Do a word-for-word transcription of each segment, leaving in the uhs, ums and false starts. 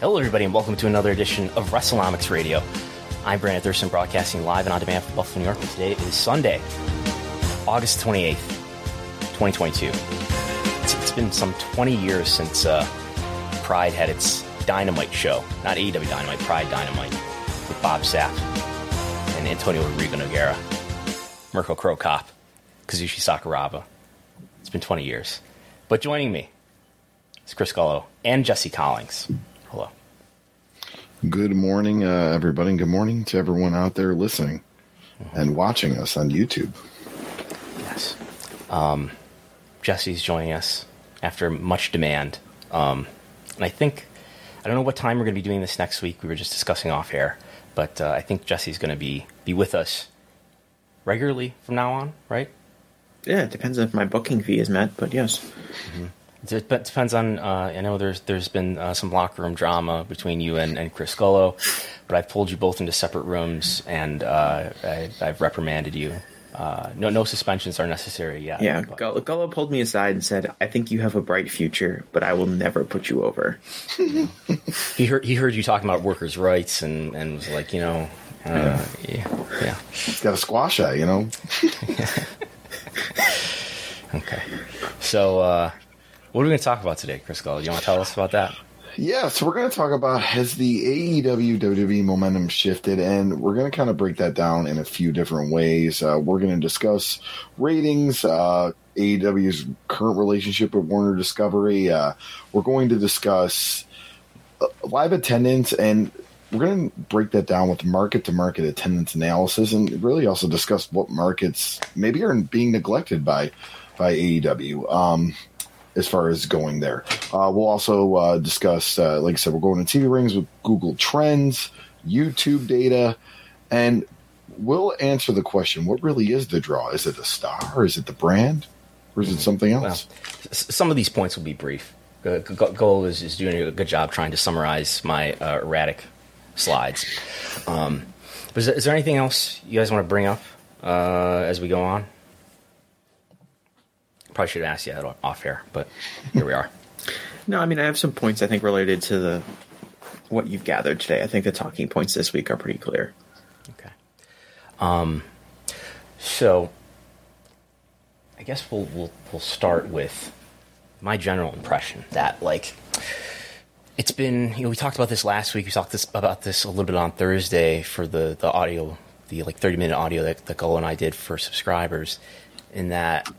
Hello, everybody, and welcome to another edition of WrestleNomics Radio. I'm Brandon Thurston, broadcasting live and on demand from Buffalo, New York, and today is Sunday, August twenty-eighth, twenty twenty-two. It's, it's been some twenty years since uh, Pride had its Dynamite show. Not A E W Dynamite, Pride Dynamite, with Bob Sapp and Antonio Rodrigo Nogueira, Mirko Crocop, Kazushi Sakuraba. It's been twenty years. But joining me is Chris Gullo and Jesse Collings. Hello. Good morning, uh, everybody, and good morning to everyone out there listening mm-hmm. and watching us on YouTube. Yes. Um, Jesse's joining us after much demand. Um, and I think, I don't know what time we're going to be doing this next week. We were just discussing off air, but uh, I think Jesse's going to be, be with us regularly from now on, right? Yeah, it depends on if my booking fee is met, but yes. Mm-hmm. It depends on, uh, I know there's there's been uh, some locker room drama between you and, and Chris Gullo, but I've pulled you both into separate rooms, and uh, I, I've reprimanded you. Uh, no no suspensions are necessary yet. Yeah, Gullo pulled me aside and said, I think you have a bright future, but I will never put you over. he heard he heard you talking about workers' rights and, and was like, you know, uh, yeah. yeah. Got a squash that, you know? Okay. So, uh... what are we going to talk about today, Chris Gullo? You want to tell us about that? Yeah, so we're going to talk about has the A E W W W E momentum shifted, and we're going to kind of break that down in a few different ways. Uh, we're going to discuss ratings, uh, A E W's current relationship with Warner Discovery. Uh, we're going to discuss live attendance, and we're going to break that down with market-to-market attendance analysis, and really also discuss what markets maybe are being neglected by by A E W. Um, as far as going there. Uh, we'll also uh, discuss, uh, like I said, we're going to T V rings with Google Trends, YouTube data, and we'll answer the question, what really is the draw? Is it the star? Is it the brand? Or is it something else? Well, some of these points will be brief. Uh, Goal is, is doing a good job trying to summarize my uh, erratic slides. Um, but is, is there anything else you guys want to bring up uh, as we go on? Probably should have asked you that off air, but here we are. No, I mean, I have some points, I think, related to the what you've gathered today. I think the talking points this week are pretty clear. Okay. Um. So I guess we'll we'll, we'll start with my general impression that, like, it's been, you know, we talked about this last week. We talked this about this a little bit on Thursday for the, the audio, the, like, thirty-minute audio that, that Gullo and I did for subscribers, in that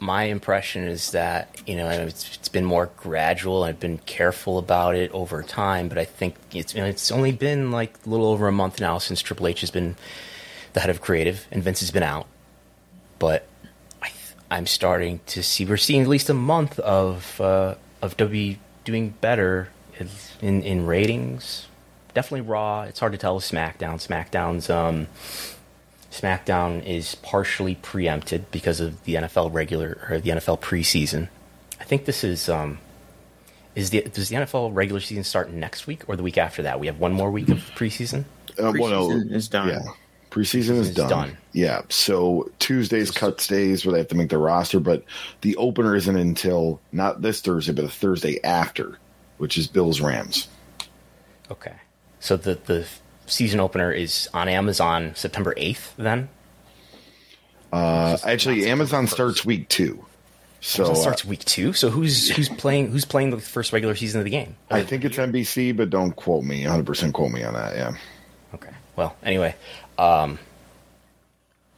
my impression is that, you know, it's, it's been more gradual. I've been careful about it over time, but I think it's, you know, it's only been like a little over a month now since Triple H has been the head of creative and Vince has been out. But I, I'm starting to see, we're seeing at least a month of uh, of W W E doing better in, in ratings. Definitely Raw. It's hard to tell with SmackDown. SmackDown's... Um, SmackDown is partially preempted because of the N F L regular or the N F L preseason. I think this is um, is the does the N F L regular season start next week or the week after that? We have one more week of preseason. Uh, preseason well, no, is done. Yeah, Preseason is done. done. Yeah. So Tuesday's cuts days where they have to make their roster, but the opener isn't until not this Thursday, but the Thursday after, which is Bills Rams. Okay. So the the season opener is on Amazon September eighth then? Uh, actually, Amazon starts week two. So Amazon starts week two. So who's who's playing who's playing the first regular season of the game? I think it's N B C, but don't quote me. one hundred percent quote me on that. Yeah. Okay. Well, anyway, um,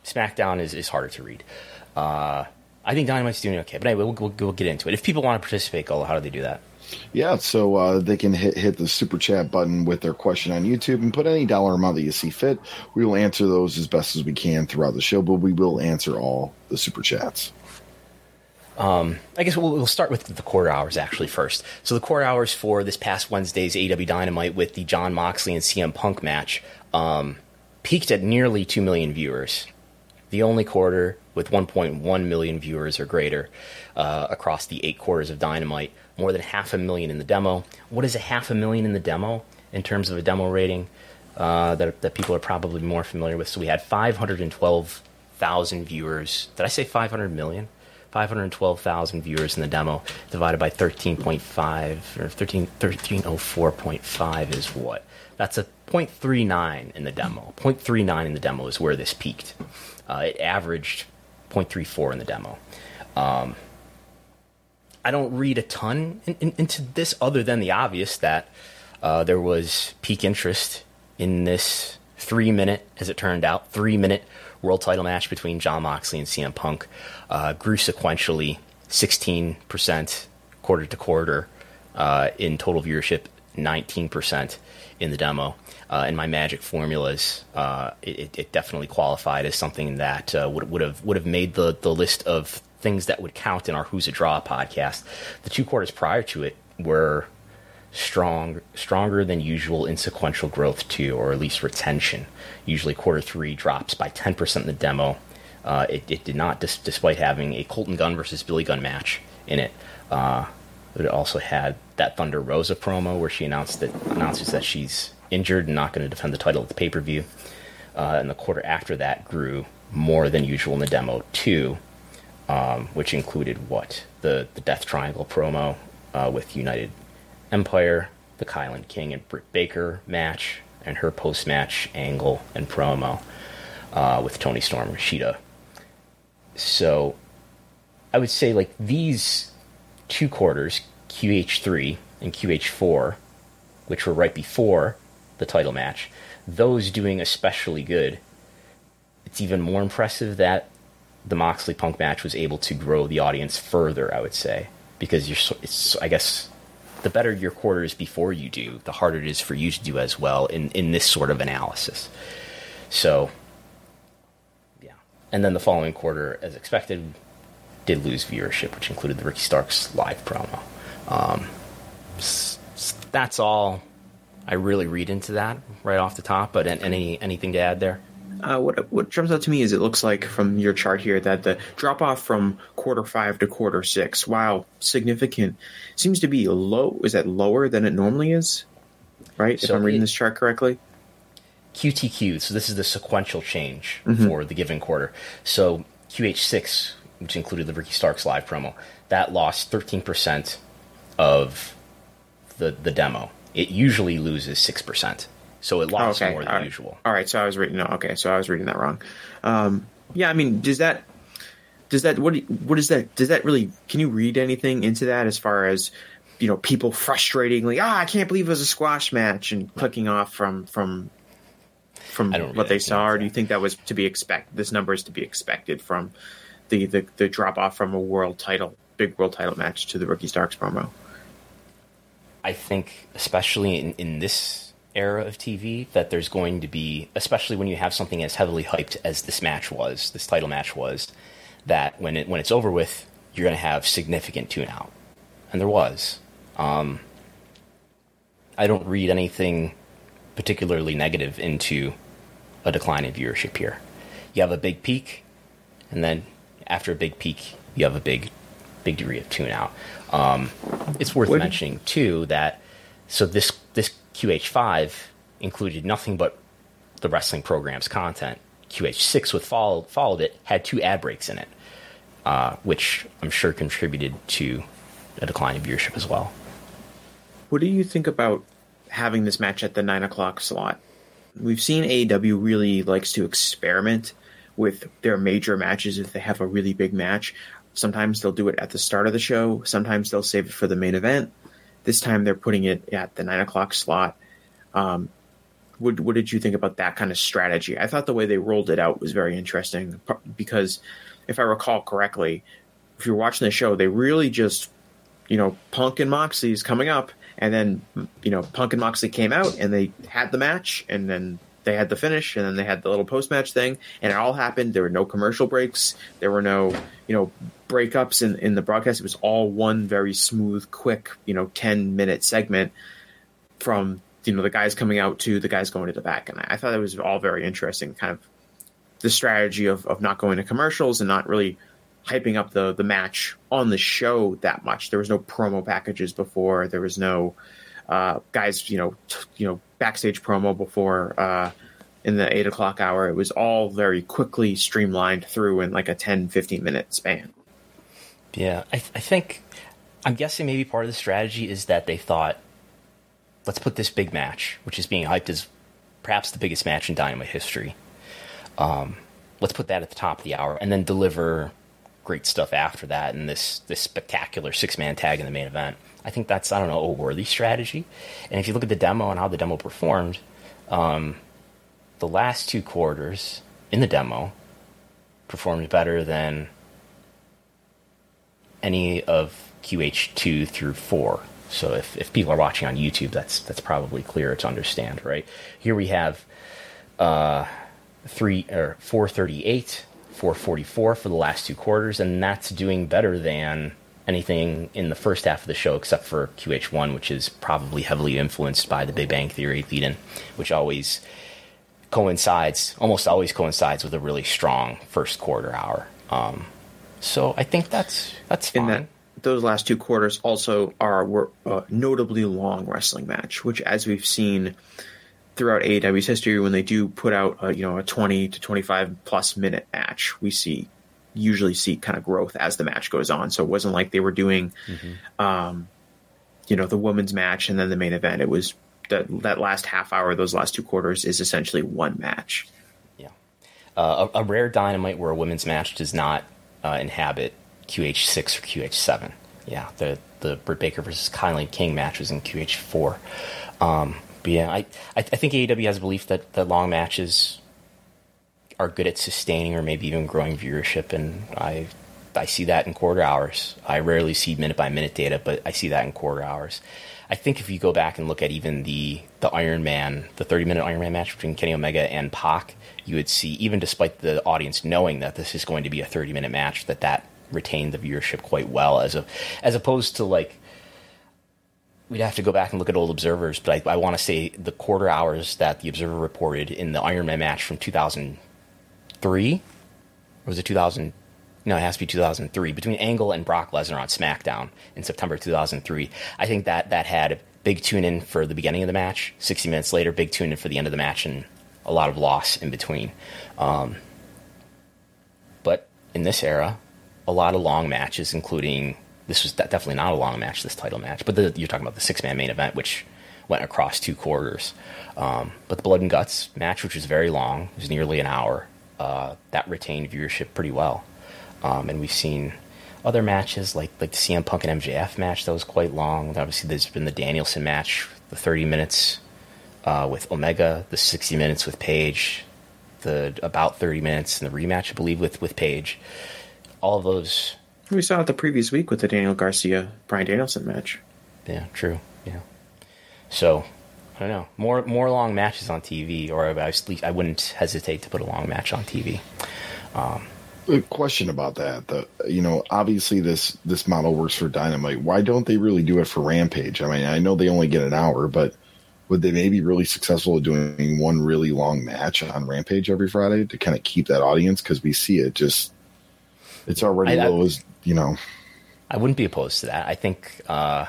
SmackDown is, is harder to read. Uh, I think Dynamite's doing okay, but anyway, we'll, we'll, we'll get into it. If people want to participate, Gullo, how do they do that? Yeah, so uh, they can hit, hit the super chat button with their question on YouTube and put any dollar amount that you see fit. We will answer those as best as we can throughout the show, but we will answer all the super chats. Um, I guess we'll, we'll start with the quarter hours actually first. So the quarter hours for this past Wednesday's A E W Dynamite with the Jon Moxley and C M Punk match um, peaked at nearly two million viewers. The only quarter with one point one million viewers or greater uh, across the eight quarters of Dynamite. More than half a million in the demo. What is a half a million in the demo in terms of a demo rating uh, that that people are probably more familiar with? So we had five hundred twelve thousand viewers. Did I say five hundred million? five hundred twelve thousand viewers in the demo divided by thirteen point five or thirteen thirteen oh four point five is what? That's a zero point three nine in the demo. zero point three nine in the demo is where this peaked. Uh, it averaged zero point three four in the demo. Um, I don't read a ton in, in, into this other than the obvious that uh, there was peak interest in this three-minute, as it turned out, three-minute world title match between Jon Moxley and C M Punk. Uh, grew sequentially sixteen percent quarter to quarter uh, in total viewership, nineteen percent in the demo. Uh, in my magic formulas, uh, it, it definitely qualified as something that uh, would, would have would have made the, the list of things that would count in our Who's a Draw podcast. The two quarters prior to it were strong, stronger than usual in sequential growth too, or at least retention. Usually quarter three drops by ten percent in the demo. Uh, it, it did not, dis- despite having a Colton Gunn versus Billy Gunn match in it. Uh, but it also had that Thunder Rosa promo where she announced that announces that she's injured and not going to defend the title at the pay-per-view. Uh, and the quarter after that grew more than usual in the demo too. Um, which included what? The the Death Triangle promo uh, with United Empire, the Kylan King and Britt Baker match, and her post-match angle and promo uh, with Toni Storm and Rashida. So I would say like these two quarters, Q H three and Q H four, which were right before the title match, those doing especially good. It's even more impressive that the Moxley Punk match was able to grow the audience further, I would say, because you're, it's, I guess, the better your quarters before you do, the harder it is for you to do as well in, in this sort of analysis. So, yeah. And then the following quarter, as expected, did lose viewership, which included the Ricky Starks live promo. Um, that's all I really read into that right off the top, but any anything to add there? Uh, what what jumps out to me is it looks like from your chart here that the drop-off from quarter five to quarter six, while significant, seems to be low. Is that lower than it normally is, right, so if I'm reading it, this chart correctly? Q T Q, so this is the sequential change mm-hmm. for the given quarter. So Q H six, which included the Ricky Starks live promo, that lost thirteen percent of the, the demo. It usually loses six percent. So it lost oh, okay. more than All right. usual. All right, so I was reading. No, okay, so I was reading that wrong. Um, yeah, I mean, does that, does that, what, what is that? Does that really? Can you read anything into that as far as, you know, people frustratingly, ah, I can't believe it was a squash match and clicking off from from from what they saw, or do you think that was to be expect? This number is to be expected from the the, the drop off from a world title, big world title match to the Ricky Starks promo. I think, especially in in this era of T V, that there's going to be, especially when you have something as heavily hyped as this match was, this title match was, that when it when it's over with, you're going to have significant tune out, and there was. Um, I don't read anything particularly negative into a decline in viewership here. You have a big peak, and then after a big peak, you have a big, big degree of tune out. Um, it's worth Where mentioning did- too that so this this. Q H five included nothing but the wrestling program's content Q H six with followed, followed it, had two ad breaks in it, uh, which I'm sure contributed to a decline in viewership as well. What do you think about having this match at the nine o'clock slot? We've seen A E W really likes to experiment with their major matches if they have a really big match. Sometimes they'll do it at the start of the show. Sometimes they'll save it for the main event. This time they're putting it at the nine o'clock slot. Um, what, what did you think about that kind of strategy? I thought the way they rolled it out was very interesting because, if I recall correctly, if you're watching the show, they really just, you know, Punk and Moxley is coming up, and then, you know, Punk and Moxley came out and they had the match, and then they had the finish, and then they had the little post-match thing, and it all happened. There were no commercial breaks. There were no, you know, breakups in, in the broadcast. It was all one very smooth, quick, you know, ten-minute segment from, you know, the guys coming out to the guys going to the back. And I thought it was all very interesting, kind of the strategy of, of not going to commercials and not really hyping up the, the match on the show that much. There was no promo packages before. There was no uh, guys, you know, t- you know, backstage promo before uh, in the eight o'clock hour. It was all very quickly streamlined through in like a ten, fifteen minute span. Yeah, I, th- I think I'm guessing maybe part of the strategy is that they thought, let's put this big match, which is being hyped as perhaps the biggest match in Dynamite history. Um, let's put that at the top of the hour and then deliver great stuff after that. And this, this spectacular six man tag in the main event. I think that's, I don't know, a worthy strategy. And if you look at the demo and how the demo performed, um, the last two quarters in the demo performed better than any of Q H two through four. So if, if people are watching on YouTube, that's that's probably clearer to understand, right? Here we have uh, three or four thirty-eight, four forty-four for the last two quarters, and that's doing better than anything in the first half of the show except for Q H one, which is probably heavily influenced by the Big Bang Theory lead-in, which always coincides, almost always coincides with a really strong first quarter hour. Um, so I think that's that's fine. In that, those last two quarters also are were a notably long wrestling match, which, as we've seen throughout A E W's history, when they do put out a, you know, a twenty to twenty-five plus minute match, we see. usually see kind of growth as the match goes on. So it wasn't like they were doing, mm-hmm. um, you know, the women's match and then the main event. It was that that last half hour, those last two quarters is essentially one match. Yeah. Uh, a, a rare Dynamite where a women's match does not uh, inhabit Q H six or Q H seven. Yeah. The, the Britt Baker versus Kylie King match was in Q H four. Um, but yeah, I, I think A E W has a belief that the long matches are good at sustaining or maybe even growing viewership, and I I see that in quarter hours. I rarely see minute by minute data, but I see that in quarter hours. I think if you go back and look at even the the Iron Man, the thirty minute Iron Man match between Kenny Omega and Pac, you would see, even despite the audience knowing that this is going to be a thirty minute match, that that retained the viewership quite well, as a as opposed to, like, we'd have to go back and look at old observers, but I, I want to say the quarter hours that the Observer reported in the Iron Man match from two thousand three, or was it two thousand? No, it has to be two thousand three, between Angle and Brock Lesnar on SmackDown in September two thousand three. I think that that had big tune in for the beginning of the match, sixty minutes later, big tune in for the end of the match, and a lot of loss in between. Um, but in this era, a lot of long matches, including this was definitely not a long match, this title match, but the, you're talking about the six man main event, which went across two quarters. Um, but the Blood and Guts match, which was very long, it was nearly an hour. Uh, that retained viewership pretty well. Um, and we've seen other matches like, like the C M Punk and M J F match that was quite long. Obviously, there's been the Danielson match, the thirty minutes uh, with Omega, the sixty minutes with Paige, the about thirty minutes, and the rematch, I believe, with, with Paige. All of those. We saw it the previous week with the Daniel Garcia, Brian Danielson match. Yeah, true. Yeah. So, I don't know. More more long matches on T V, or I, I wouldn't hesitate to put a long match on T V. Um, a question about that. The, you know, obviously this, this model works for Dynamite. Why don't they really do it for Rampage? I mean, I know they only get an hour, but would they maybe be really successful at doing one really long match on Rampage every Friday to kind of keep that audience? Because we see it just, it's already I, low I, as, you know. I wouldn't be opposed to that. I think uh,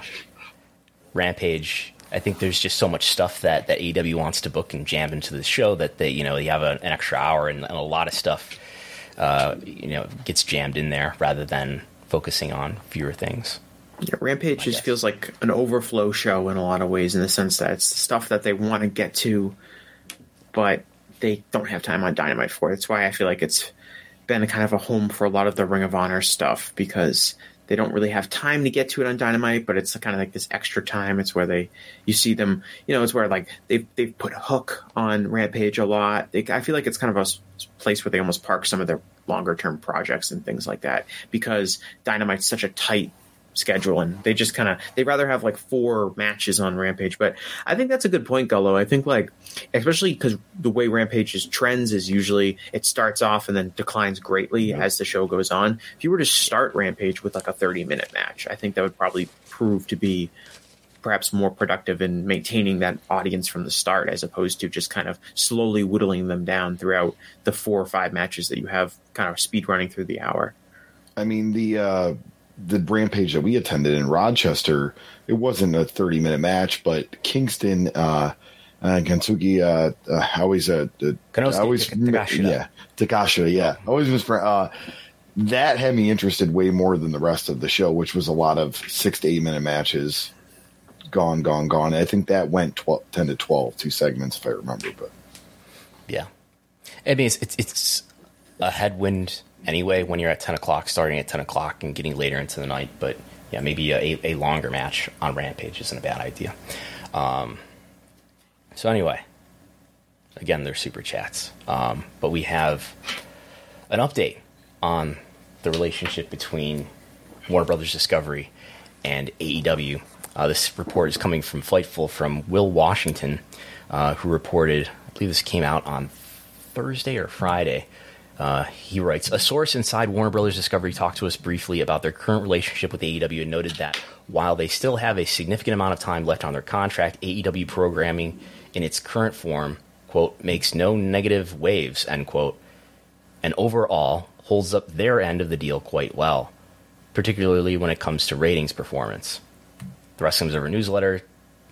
Rampage I think there's just so much stuff that, that A E W wants to book and jam into the show that they, you know, you have a, an extra hour and, and a lot of stuff, uh, you know, gets jammed in there rather than focusing on fewer things. Yeah, Rampage just feels like an overflow show in a lot of ways, in the sense that it's stuff that they want to get to, but they don't have time on Dynamite for it. That's why I feel like it's been kind of a home for a lot of the Ring of Honor stuff, because they don't really have time to get to it on Dynamite, but it's kind of like this extra time. It's where they, you see them, you know, it's where like they've, they've put Hook on Rampage a lot. They, I feel like it's kind of a place where they almost park some of their longer term projects and things like that, because Dynamite's such a tight schedule, and they just kind of, they'd rather have like four matches on Rampage. But I think that's a good point, Gullo. I think like, especially because the way Rampage's trends is usually it starts off and then declines greatly mm-hmm. as the show goes on. If you were to start Rampage with like a thirty minute match, I think that would probably prove to be perhaps more productive in maintaining that audience from the start, as opposed to just kind of slowly whittling them down throughout the four or five matches that you have kind of speed running through the hour. I mean, the, uh, the Rampage that we attended in Rochester, it wasn't a thirty minute match, but Kingston uh, and Kanosuke, uh, uh, I always, uh, uh, Kanosuke, I always, Takashima. yeah, Takashima, yeah, I always was, uh, that had me interested way more than the rest of the show, which was a lot of six to eight minute matches, gone, gone, gone. I think that went twelve, ten to twelve, two segments, if I remember. But yeah, I mean, it's it's, it's a headwind. Anyway, when you're at ten o'clock, starting at ten o'clock and getting later into the night. But yeah, maybe a, a longer match on Rampage isn't a bad idea. Um, so anyway, again, they're super chats. Um, but we have an update on the relationship between Warner Brothers Discovery and A E W. Uh, this report is coming from Fightful from Will Washington, uh, who reported, I believe this came out on Thursday or Friday. Uh, he writes, a source inside Warner Brothers Discovery talked to us briefly about their current relationship with A E W and noted that while they still have a significant amount of time left on their contract, A E W programming in its current form, quote, makes no negative waves, end quote, and overall holds up their end of the deal quite well, particularly when it comes to ratings performance. The Wrestling Observer newsletter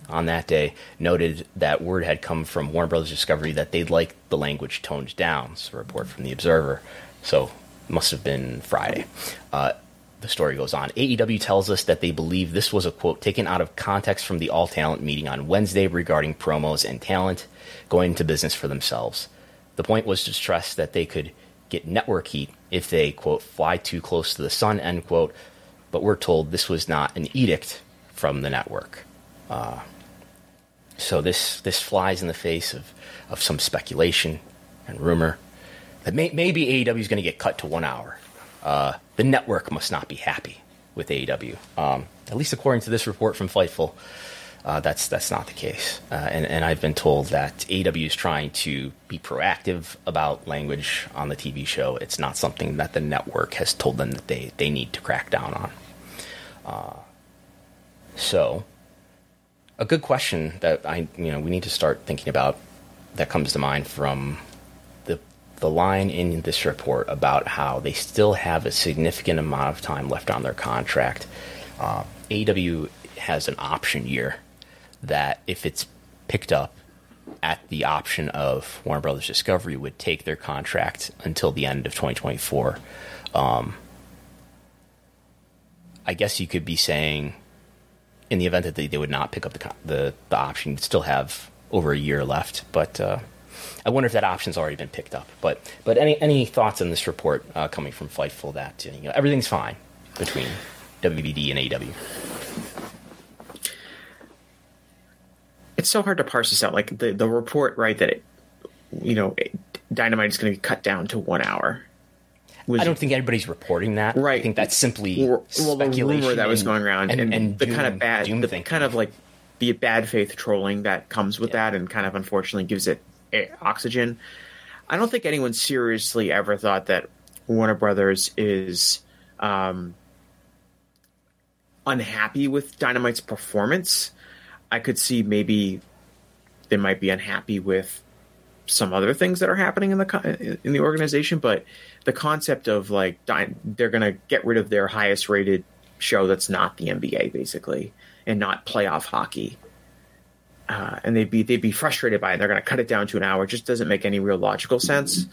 on that day noted that word had come from Warner Brothers Discovery that they'd like the language toned down. It's a report from the Observer, so must have been Friday. Uh, the story goes on. A E W tells us that they believe this was a quote taken out of context from the all-talent meeting on Wednesday regarding promos and talent going into business for themselves. The point was to stress that they could get network heat if they, quote, fly too close to the sun, end quote, but we're told this was not an edict from the network. Uh, So this this flies in the face of, of some speculation and rumor that may, maybe A E W is going to get cut to one hour. Uh, the network must not be happy with A E W. Um, at least according to this report from Fightful, uh, that's that's not the case. Uh, and, and I've been told that A E W is trying to be proactive about language on the T V show. It's not something that the network has told them that they, they need to crack down on. Uh, so... A good question that I, you know, we need to start thinking about that comes to mind from the the line in this report about how they still have a significant amount of time left on their contract. Uh, A E W has an option year that, if it's picked up at the option of Warner Brothers Discovery, would take their contract until the end of twenty twenty-four. Um, I guess you could be saying, in the event that they, they would not pick up the, the the option, you'd still have over a year left. But uh, I wonder if that option's already been picked up. But but any any thoughts on this report uh, coming from Fightful that, you know, everything's fine between W B D and A E W? It's so hard to parse this out. Like the, the report, right, that it, you know, it, Dynamite is going to be cut down to one hour. I don't think anybody's reporting that. Right. I think that's simply well, speculation. The rumor that was going around and, and, and the doom, kind of bad, the thinking. kind of like the bad faith trolling that comes with yeah. that, and kind of unfortunately gives it oxygen. I don't think anyone seriously ever thought that Warner Brothers is um, unhappy with Dynamite's performance. I could see maybe they might be unhappy with some other things that are happening in the in the organization, but the concept of like they're going to get rid of their highest rated show that's not the N B A basically, and not playoff hockey, uh, and they'd be they'd be frustrated by it. And they're going to cut it down to an hour. It just doesn't make any real logical sense.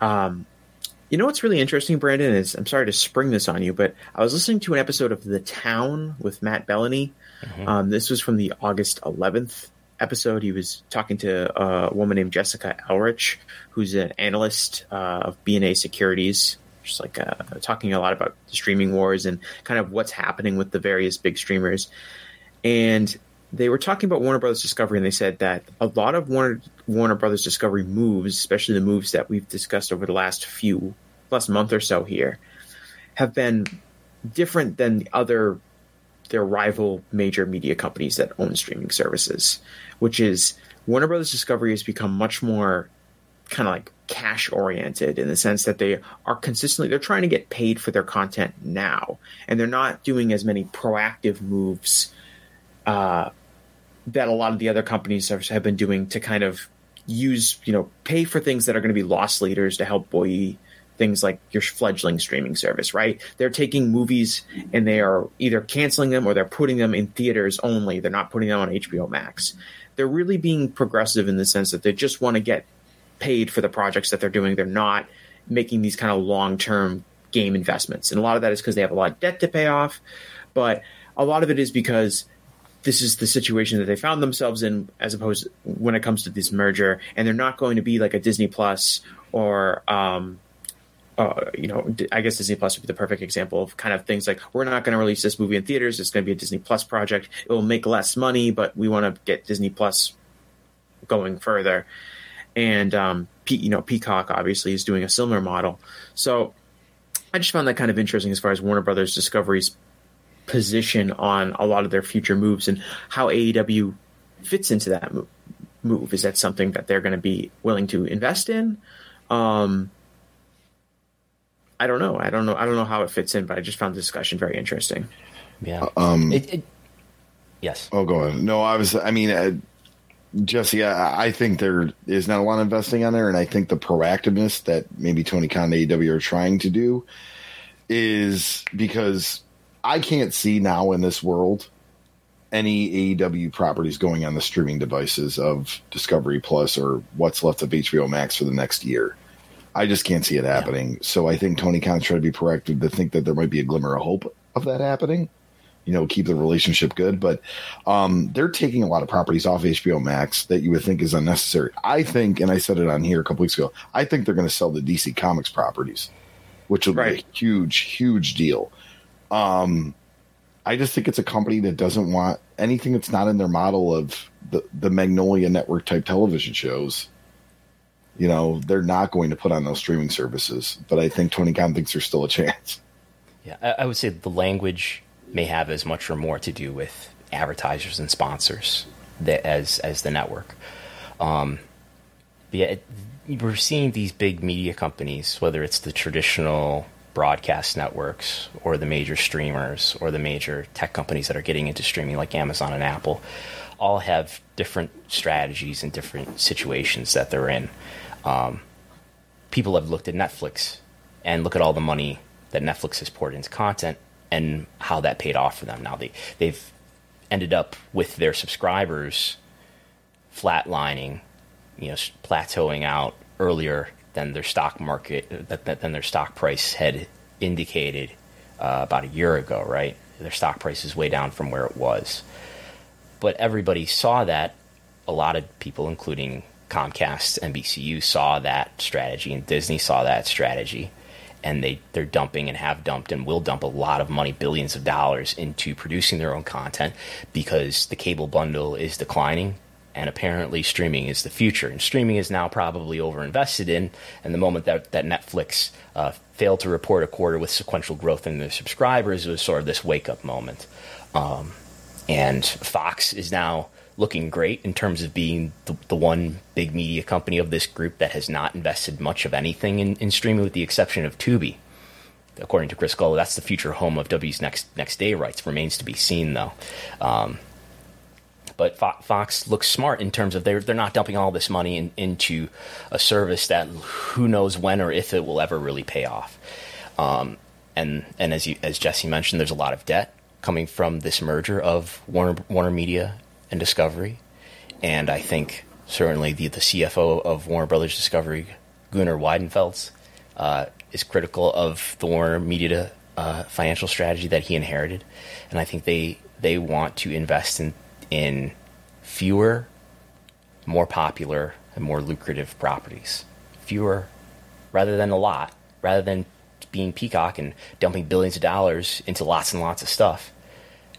Um, you know what's really interesting, Brandon, is I'm sorry to spring this on you, but I was listening to an episode of The Town with Matt Bellany. Mm-hmm. Um, this was from the August eleventh episode. He was talking to a woman named Jessica Elrich, who's an analyst uh, of B and A Securities. Just like uh, talking a lot about the streaming wars and kind of what's happening with the various big streamers. And they were talking about Warner Brothers Discovery, and they said that a lot of Warner, Warner Brothers Discovery moves, especially the moves that we've discussed over the last few plus month or so here, have been different than other their rival major media companies that own streaming services, which is Warner Brothers Discovery has become much more kind of like cash oriented in the sense that they are consistently, they're trying to get paid for their content now. And they're not doing as many proactive moves uh, that a lot of the other companies have, have been doing to kind of use, you know, pay for things that are going to be loss leaders to help buoy things like your fledgling streaming service, right? They're taking movies and they are either canceling them or they're putting them in theaters only. They're not putting them on H B O Max. They're really being progressive in the sense that they just want to get paid for the projects that they're doing. They're not making these kind of long-term game investments. And a lot of that is because they have a lot of debt to pay off, but a lot of it is because this is the situation that they found themselves in as opposed to when it comes to this merger. And they're not going to be like a Disney Plus or, um, uh, you know, I guess Disney Plus would be the perfect example of kind of things like, we're not going to release this movie in theaters. It's going to be a Disney Plus project. It will make less money, but we want to get Disney Plus going further. And, um, P- you know, Peacock obviously is doing a similar model. So I just found that kind of interesting as far as Warner Brothers Discovery's position on a lot of their future moves and how A E W fits into that mo- move. Is that something that they're going to be willing to invest in? Um, I don't know. I don't know. I don't know how it fits in, but I just found the discussion very interesting. Yeah. Um, it, it, yes. Oh, go on. No, I was, I mean, I, Jesse, I, I think there is not a lot of investing on there, and I think the proactiveness that maybe Tony Khan and A E W are trying to do is because I can't see now in this world any A E W properties going on the streaming devices of Discovery Plus or what's left of H B O Max for the next year. I just can't see it happening. Yeah. So I think Tony Khan's trying to be proactive to think that there might be a glimmer of hope of that happening. You know, keep the relationship good, but um, they're taking a lot of properties off H B O Max that you would think is unnecessary. I think, and I said it on here a couple weeks ago, I think they're going to sell the D C Comics properties, which will right. be a huge, huge deal. Um, I just think it's a company that doesn't want anything that's not in their model of the, the Magnolia Network type television shows. You know, they're not going to put on those streaming services, but I think Tony Khan thinks there's still a chance. Yeah, I, I would say the language may have as much or more to do with advertisers and sponsors that as as the network. Um, yeah, it, we're seeing these big media companies, whether it's the traditional broadcast networks or the major streamers or the major tech companies that are getting into streaming like Amazon and Apple, all have different strategies and different situations that they're in. Um, people have looked at Netflix and look at all the money that Netflix has poured into content and how that paid off for them. Now they, they've ended up with their subscribers flatlining, you know, plateauing out earlier than their stock market, than their stock price had indicated uh, about a year ago, right? Their stock price is way down from where it was. But everybody saw that. A lot of people, including Comcast, N B C U, saw that strategy, and Disney saw that strategy. And they, they're dumping and have dumped and will dump a lot of money, billions of dollars, into producing their own content because the cable bundle is declining and apparently streaming is the future. And streaming is now probably overinvested in. And the moment that, that Netflix uh, failed to report a quarter with sequential growth in their subscribers, it was sort of this wake-up moment. Um, and Fox is now looking great in terms of being the, the one big media company of this group that has not invested much of anything in, in streaming with the exception of Tubi. According to Chris Gullo, that's the future home of W's next next day rights. Remains to be seen, though. Um, but Fo- Fox looks smart in terms of they're, they're not dumping all this money in, into a service that who knows when or if it will ever really pay off. Um, and and as, you, as Jesse mentioned, there's a lot of debt coming from this merger of Warner, Warner Media and Discovery, And I think certainly the, the C F O of Warner Brothers Discovery, Gunnar Wiedenfels, uh, is critical of the Warner Media uh, financial strategy that he inherited. And I think they, they want to invest in, in fewer, more popular, and more lucrative properties. Fewer, rather than a lot, rather than being Peacock and dumping billions of dollars into lots and lots of stuff.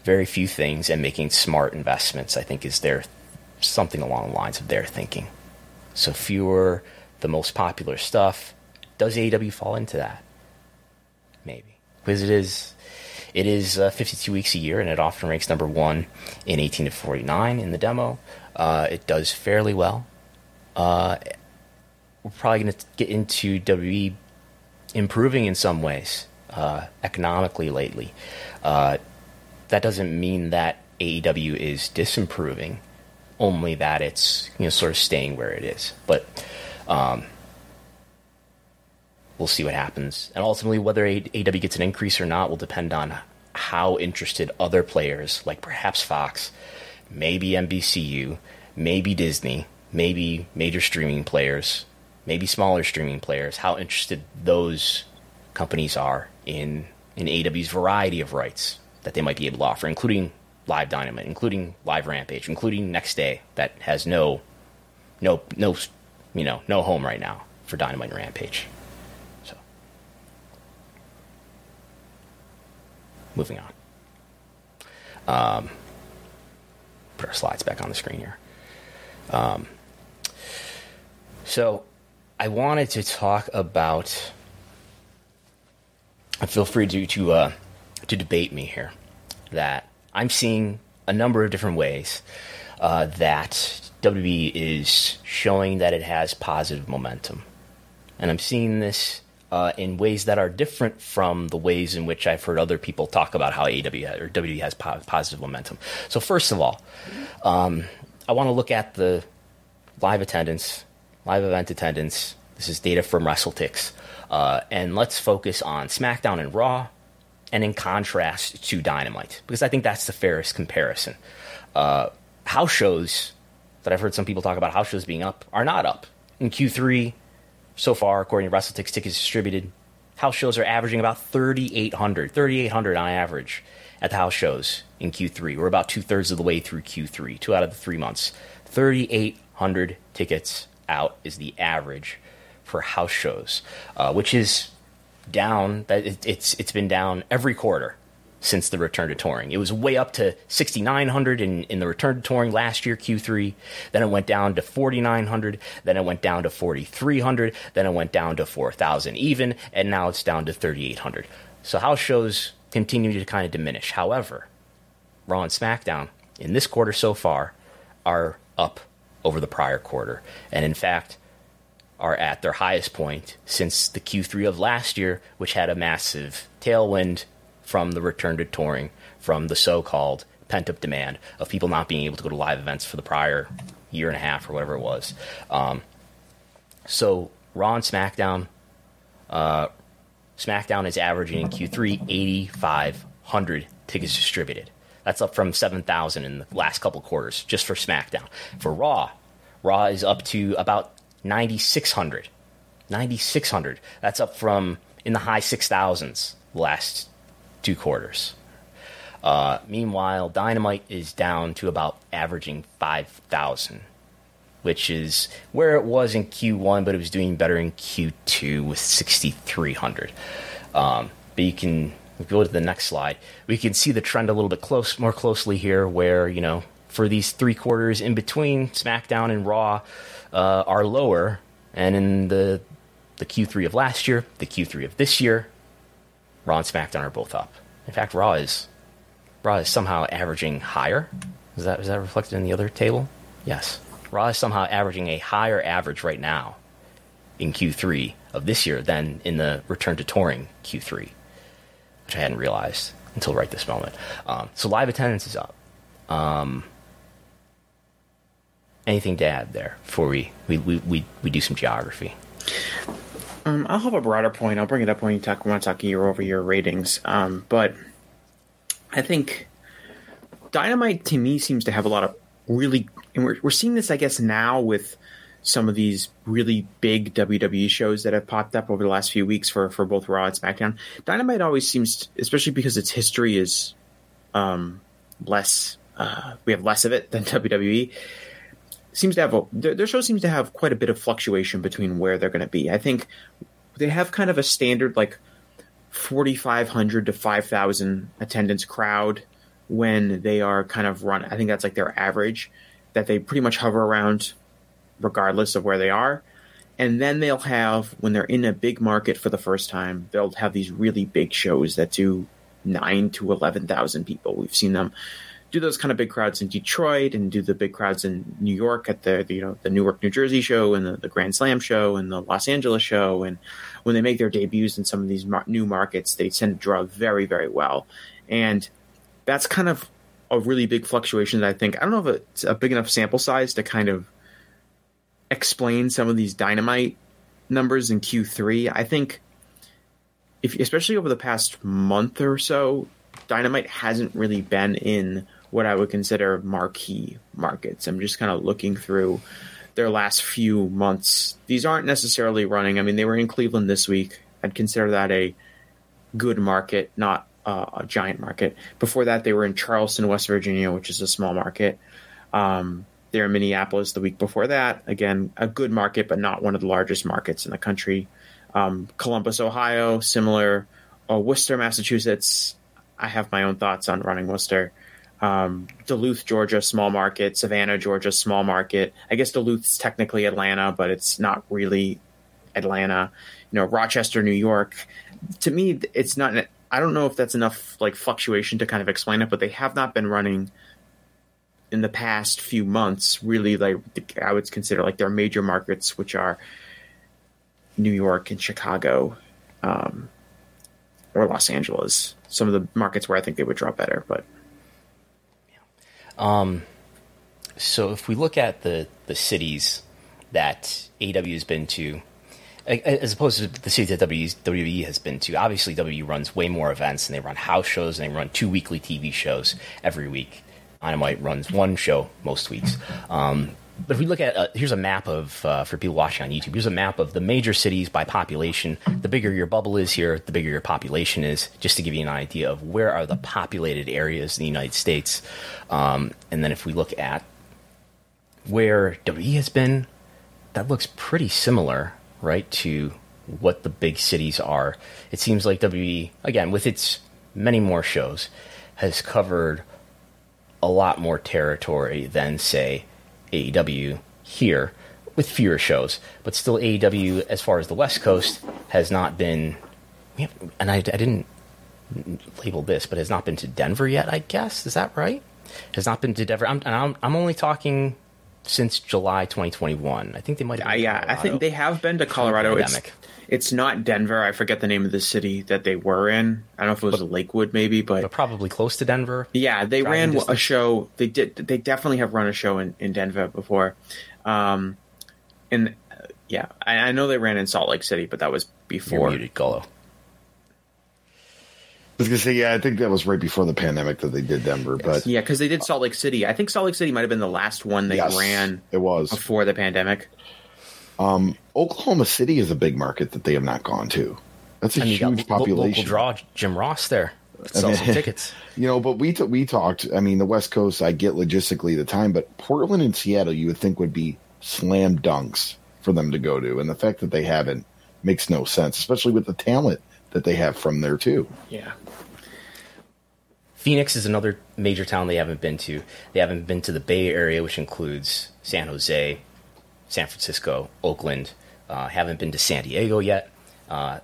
Very few things and making smart investments, I think, is their something along the lines of their thinking. So fewer, the most popular stuff. Does A E W fall into that? Maybe. Because it is, it is uh, fifty-two weeks a year, and it often ranks number one in eighteen to forty-nine in the demo. Uh, it does fairly well. Uh, we're probably going to get into W W E improving in some ways uh, economically lately. Uh, that doesn't mean that A E W is disimproving, only that it's, you know, sort of staying where it is. But um, we'll see what happens. And ultimately, whether A E W gets an increase or not will depend on how interested other players, like perhaps Fox, maybe N B C U, maybe Disney, maybe major streaming players, maybe smaller streaming players, how interested those companies are in, in A E W's variety of rights that they might be able to offer, including Live Dynamite, including Live Rampage, including Next Day, that has no, no, no, you know, no home right now for Dynamite and Rampage. So, moving on. Um, put our slides back on the screen here. Um, so I wanted to talk about, and feel free to, to, uh, to debate me here, that I'm seeing a number of different ways uh, that W W E is showing that it has positive momentum. And I'm seeing this uh, in ways that are different from the ways in which I've heard other people talk about how A E W or W W E has po- positive momentum. So first of all, um, I want to look at the live attendance, live event attendance. This is data from WrestleTix. Uh, and let's focus on SmackDown and Raw, and in contrast to Dynamite, because I think that's the fairest comparison. Uh, house shows that I've heard some people talk about, house shows being up, are not up. In Q three, so far, according to WrestleTix tickets distributed, house shows are averaging about thirty-eight hundred on average at the house shows in Q three. We're about two-thirds of the way through Q three, two out of the three months. thirty-eight hundred tickets out is the average for house shows, uh, which is... down that it, it's it's been down every quarter since the return to touring. It was way up to sixty-nine hundred in, in the return to touring last year, Q three. Then it went down to forty-nine hundred. Then it went down to forty-three hundred. Then it went down to four thousand even, and now it's down to thirty-eight hundred. So house shows continue to kind of diminish. However, Raw and SmackDown in this quarter so far are up over the prior quarter, and in fact are at their highest point since the Q three of last year, which had a massive tailwind from the return to touring, from the so-called pent-up demand of people not being able to go to live events for the prior year and a half or whatever it was. Um, so Raw and SmackDown, uh, SmackDown is averaging in Q three eighty-five hundred tickets distributed. That's up from seven thousand in the last couple quarters, just for SmackDown. For Raw, Raw is up to about ninety-six hundred. ninety-six hundred. That's up from in the high six thousands the last two quarters. Uh, meanwhile, Dynamite is down to about averaging five thousand, which is where it was in Q one, but it was doing better in Q two with sixty-three hundred. Um, but you can if you go to the next slide. We can see the trend a little bit close, more closely here where, you know, for these three quarters in between, SmackDown and Raw uh, are lower. And in the the Q three of last year, the Q three of this year, Raw and SmackDown are both up. In fact, Raw is Raw is somehow averaging higher. Is that is that reflected in the other table? Yes. Raw is somehow averaging a higher average right now in Q three of this year than in the return to touring Q three, which I hadn't realized until right this moment. Um, so live attendance is up. Um... Anything to add there before we, we, we, we, we do some geography? Um, I'll have a broader point. I'll bring it up when you talk, when I talk year-over-year ratings. Um, but I think Dynamite, to me, seems to have a lot of really and we're we're seeing this, I guess, now with some of these really big W W E shows that have popped up over the last few weeks for, for both Raw and SmackDown. Dynamite always seems, to, especially because its history is um, less, uh, we have less of it than W W E, seems to have, a, their, their show seems to have quite a bit of fluctuation between where they're going to be. I think they have kind of a standard like forty-five hundred to five thousand attendance crowd when they are kind of run. I think that's like their average that they pretty much hover around regardless of where they are. And then they'll have, when they're in a big market for the first time, they'll have these really big shows that do nine to eleven thousand people. We've seen them do those kind of big crowds in Detroit and do the big crowds in New York at the, the you know, the Newark, New Jersey show and the, the Grand Slam show and the Los Angeles show. And when they make their debuts in some of these mar- new markets, they tend to draw very, very well. And that's kind of a really big fluctuation that I think, I don't know if it's a big enough sample size to kind of explain some of these Dynamite numbers in Q three. I think, if especially over the past month or so, Dynamite hasn't really been in what I would consider marquee markets. I'm just kind of looking through their last few months. These aren't necessarily running. I mean, they were in Cleveland this week. I'd consider that a good market, not uh, a giant market. Before that, they were in Charleston, West Virginia, which is a small market. Um, They're in Minneapolis the week before that. Again, a good market, but not one of the largest markets in the country. Um, Columbus, Ohio, similar. Oh, Worcester, Massachusetts. I have my own thoughts on running Worcester. Um, Duluth, Georgia, small market. Savannah, Georgia, small market. I guess Duluth's technically Atlanta, but it's not really Atlanta. You know, Rochester, New York. To me, it's not. I don't know if that's enough like fluctuation to kind of explain it, but they have not been running in the past few months, really, like I would consider like their major markets, which are New York and Chicago um, or Los Angeles, some of the markets where I think they would draw better. But um, so if we look at the, the cities that A E W has been to, as opposed to the cities that W W E has been to, obviously W W E runs way more events, and they run house shows, and they run two weekly T V shows every week. Dynamite runs one show most weeks. Um, but if we look at, uh, here's a map of, uh, for people watching on YouTube, here's a map of the major cities by population. The bigger your bubble is here, the bigger your population is, just to give you an idea of where are the populated areas in the United States. Um, and then if we look at where W W E has been, that looks pretty similar, right, to what the big cities are. It seems like W W E, again, with its many more shows, has covered a lot more territory than, say, A E W here, with fewer shows. But still, A E W, as far as the West Coast, has not been, and I, I didn't label this, but has not been to Denver yet, I guess. Is that right? Has not been to Denver. I'm I'm, I'm only talking since July twenty twenty-one. I think they might have been to Colorado. Yeah, I think they have been to Colorado. It's, it's not Denver. I forget the name of the city that they were in. I don't know if it was but, Lakewood maybe, but, but probably close to Denver. Yeah, they ran distance. a show. They did. They definitely have run a show in, in Denver before. Um, and uh, yeah, I, I know they ran in Salt Lake City, but that was before. You're muted, Gullo. I was going to say, yeah, I think that was right before the pandemic that they did Denver. But yeah, because they did Salt Lake City. I think Salt Lake City might have been the last one they yes, ran it was. before the pandemic. Um, Oklahoma City is a big market that they have not gone to. That's a and huge lo- population. Local draw, Jim Ross there. Sell I mean, some tickets. You know, but we, t- we talked, I mean, the West Coast, I get logistically the time, but Portland and Seattle you would think would be slam dunks for them to go to. And the fact that they haven't makes no sense, especially with the talent that they have from there too. Yeah. Phoenix is another major town they haven't been to. They haven't been to the Bay Area, which includes San Jose, San Francisco, Oakland. Uh, haven't been to San Diego yet. Uh,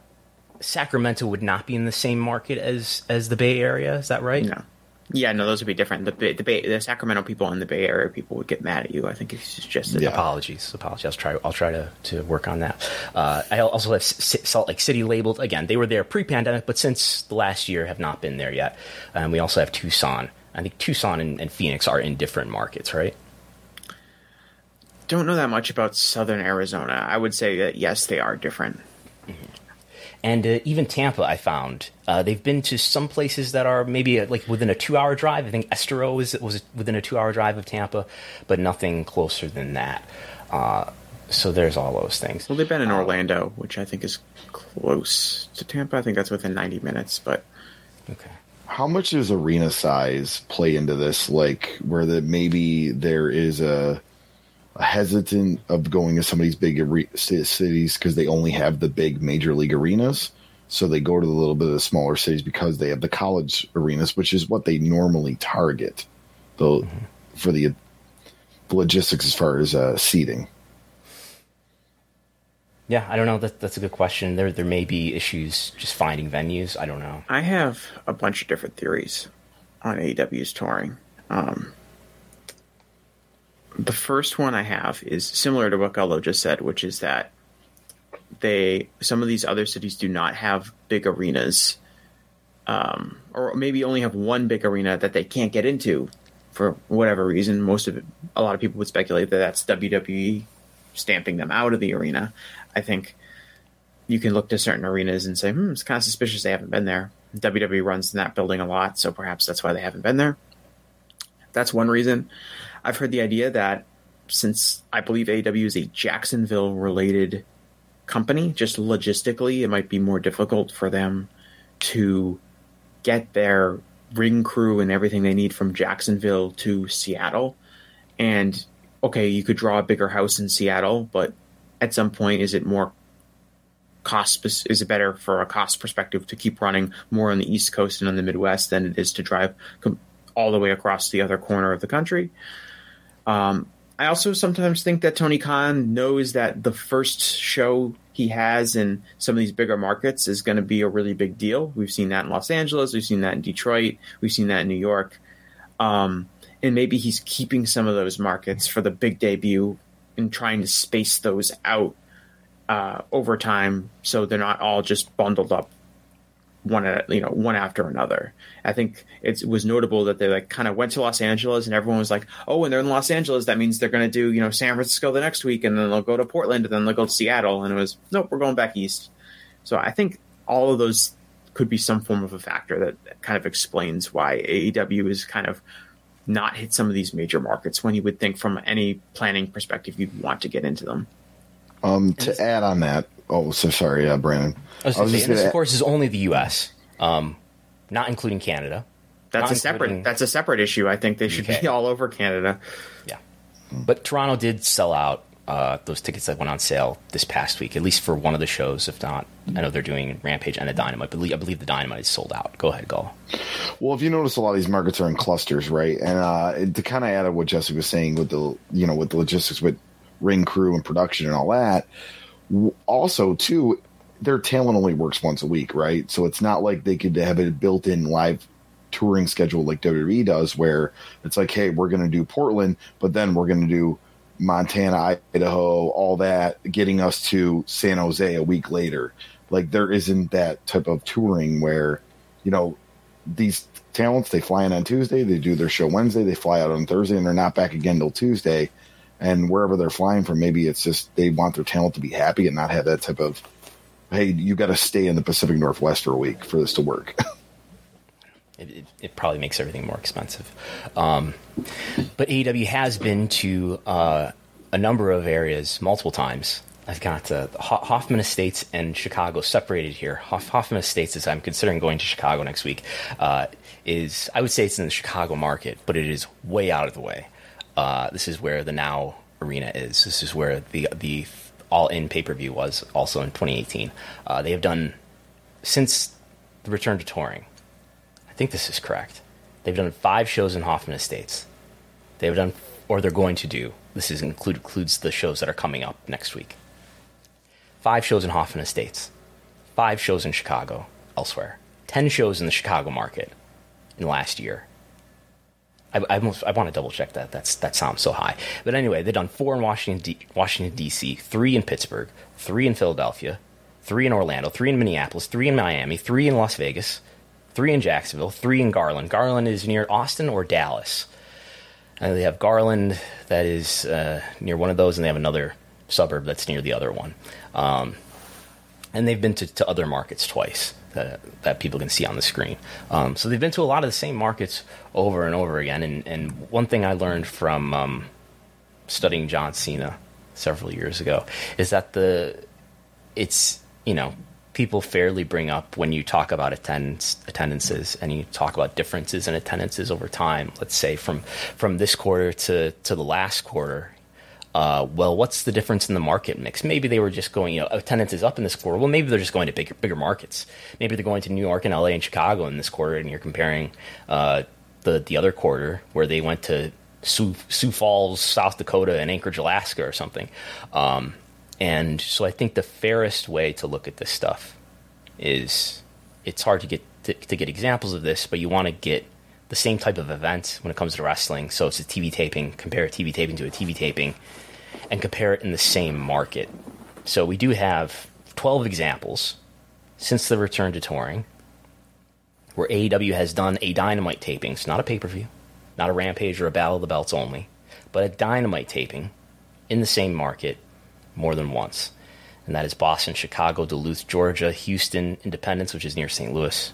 Sacramento would not be in the same market as as the Bay Area. Is that right? No. Yeah, no, those would be different. The Bay, the, Bay, the Sacramento people and the Bay Area people would get mad at you. I think it's just yeah. apologies, apologies. I'll try. I'll try to, to work on that. Uh, I also have S- Salt Lake City labeled again. They were there pre-pandemic, but since the last year have not been there yet. And um, we also have Tucson. I think Tucson and, and Phoenix are in different markets, right? Don't know that much about Southern Arizona. I would say that yes, they are different. Mm-hmm. and uh, even Tampa, I found. Uh, they've been to some places that are maybe like within a two-hour drive. I think Estero was, was within a two-hour drive of Tampa, but nothing closer than that. Uh, so there's all those things. Well, they've been in uh, Orlando, which I think is close to Tampa. I think that's within ninety minutes, but... Okay. How much does arena size play into this? Like, where that maybe there is a, a hesitant of going to some of these big are- cities because they only have the big major league arenas, so they go to the little bit of the smaller cities because they have the college arenas, which is what they normally target, though, mm-hmm. for the, the logistics as far as uh, seating. Yeah, I don't know. That, that's a good question. There there may be issues just finding venues. I don't know. I have a bunch of different theories on A E W's touring. Um, the first one I have is similar to what Gullo just said, which is that they some of these other cities do not have big arenas, um, or maybe only have one big arena that they can't get into for whatever reason. Most of it, a lot of people would speculate that that's W W E stamping them out of the arena. I think you can look to certain arenas and say, hmm, it's kind of suspicious they haven't been there. W W E runs in that building a lot, so perhaps that's why they haven't been there. That's one reason. I've heard the idea that since I believe A E W is a Jacksonville-related company, just logistically, it might be more difficult for them to get their ring crew and everything they need from Jacksonville to Seattle. And, okay, you could draw a bigger house in Seattle, but at some point, is it more cost? Is it better for a cost perspective to keep running more on the East Coast and on the Midwest than it is to drive all the way across the other corner of the country? Um, I also sometimes think that Tony Khan knows that the first show he has in some of these bigger markets is going to be a really big deal. We've seen that in Los Angeles. We've seen that in Detroit. We've seen that in New York. Um, and maybe he's keeping some of those markets for the big debut and trying to space those out uh, over time, so they're not all just bundled up one at, you know one after another. I think it's, it was notable that they like kind of went to Los Angeles and everyone was like, oh, and they're in Los Angeles, that means they're going to do you know San Francisco the next week, and then they'll go to Portland, and then they'll go to Seattle, and it was nope, we're going back east. So I think all of those could be some form of a factor that kind of explains why A E W is kind of not hit some of these major markets when you would think from any planning perspective you'd want to get into them. Um, to add on that, oh, so sorry, uh, Brandon. I was, I was say, just this, add- of course, is only the U S, um, not including Canada. That's not a including- separate. That's a separate issue. I think they should U K. Be all over Canada. Yeah, but Toronto did sell out uh, those tickets that went on sale this past week, at least for one of the shows. If not, I know they're doing Rampage and a Dynamite, but I believe the Dynamite is sold out. Go ahead, Gullo. Well, if you notice, a lot of these markets are in clusters, right? And uh, to kind of add to what Jesse was saying with the, you know, with the logistics with ring crew and production and all that, also too, their talent only works once a week, right? So it's not like they could have a built-in live touring schedule like W W E does, where it's like, hey, we're going to do Portland, but then we're going to do Montana, Idaho, all that, getting us to San Jose a week later. Like, there isn't that type of touring where, you know, these talents, they fly in on Tuesday, they do their show Wednesday, they fly out on Thursday, and they're not back again till Tuesday. And wherever they're flying from, maybe it's just they want their talent to be happy and not have that type of, hey, you got to stay in the Pacific Northwest for a week for this to work. It, it, it probably makes everything more expensive. Um, but A E W has been to uh, a number of areas multiple times. I've got uh, Hoffman Estates and Chicago separated here. Hoff, Hoffman Estates, as I'm considering going to Chicago next week, uh, is I would say it's in the Chicago market, but it is way out of the way. Uh, this is where the Now Arena is. This is where the the All-In pay-per-view was also in twenty eighteen. Uh, they have done, since the return to touring, I think this is correct, they've done five shows in Hoffman Estates. They've done, or they're going to do, this is include, includes the shows that are coming up next week. Five shows in Hoffman Estates. Five shows in Chicago, elsewhere. Ten shows in the Chicago market in the last year. I, I, almost, I want to double check that. That's, that sounds so high. But anyway, they've done four in Washington, D, Washington, D C, three in Pittsburgh, three in Philadelphia, three in Orlando, three in Minneapolis, three in Miami, three in Las Vegas, three in Jacksonville, three in Garland. Garland is near Austin or Dallas. And they have Garland that is uh, near one of those, and they have another suburb that's near the other one. Um, and they've been to, to other markets twice that, that people can see on the screen. Um, so they've been to a lot of the same markets over and over again. And, and one thing I learned from um, studying John Cena several years ago is that the it's, you know, people fairly bring up when you talk about attendance, attendances and you talk about differences in attendances over time, let's say from, from this quarter to, to the last quarter, uh, well, what's the difference in the market mix? Maybe they were just going, you know, attendance is up in this quarter. Well, maybe they're just going to bigger, bigger markets. Maybe they're going to New York and L A and Chicago in this quarter, and you're comparing uh, the, the other quarter where they went to Sioux, Sioux Falls, South Dakota, and Anchorage, Alaska or something. Um, And so I think the fairest way to look at this stuff is, it's hard to get to, to get examples of this, but you want to get the same type of event when it comes to wrestling. So it's a T V taping, compare a T V taping to a T V taping, and compare it in the same market. So we do have twelve examples since the return to touring where A E W has done a Dynamite taping. It's not a pay-per-view, not a Rampage or a Battle of the Belts only, but a Dynamite taping in the same market more than once, and that is Boston, Chicago, Duluth, Georgia, Houston, Independence, which is near Saint Louis,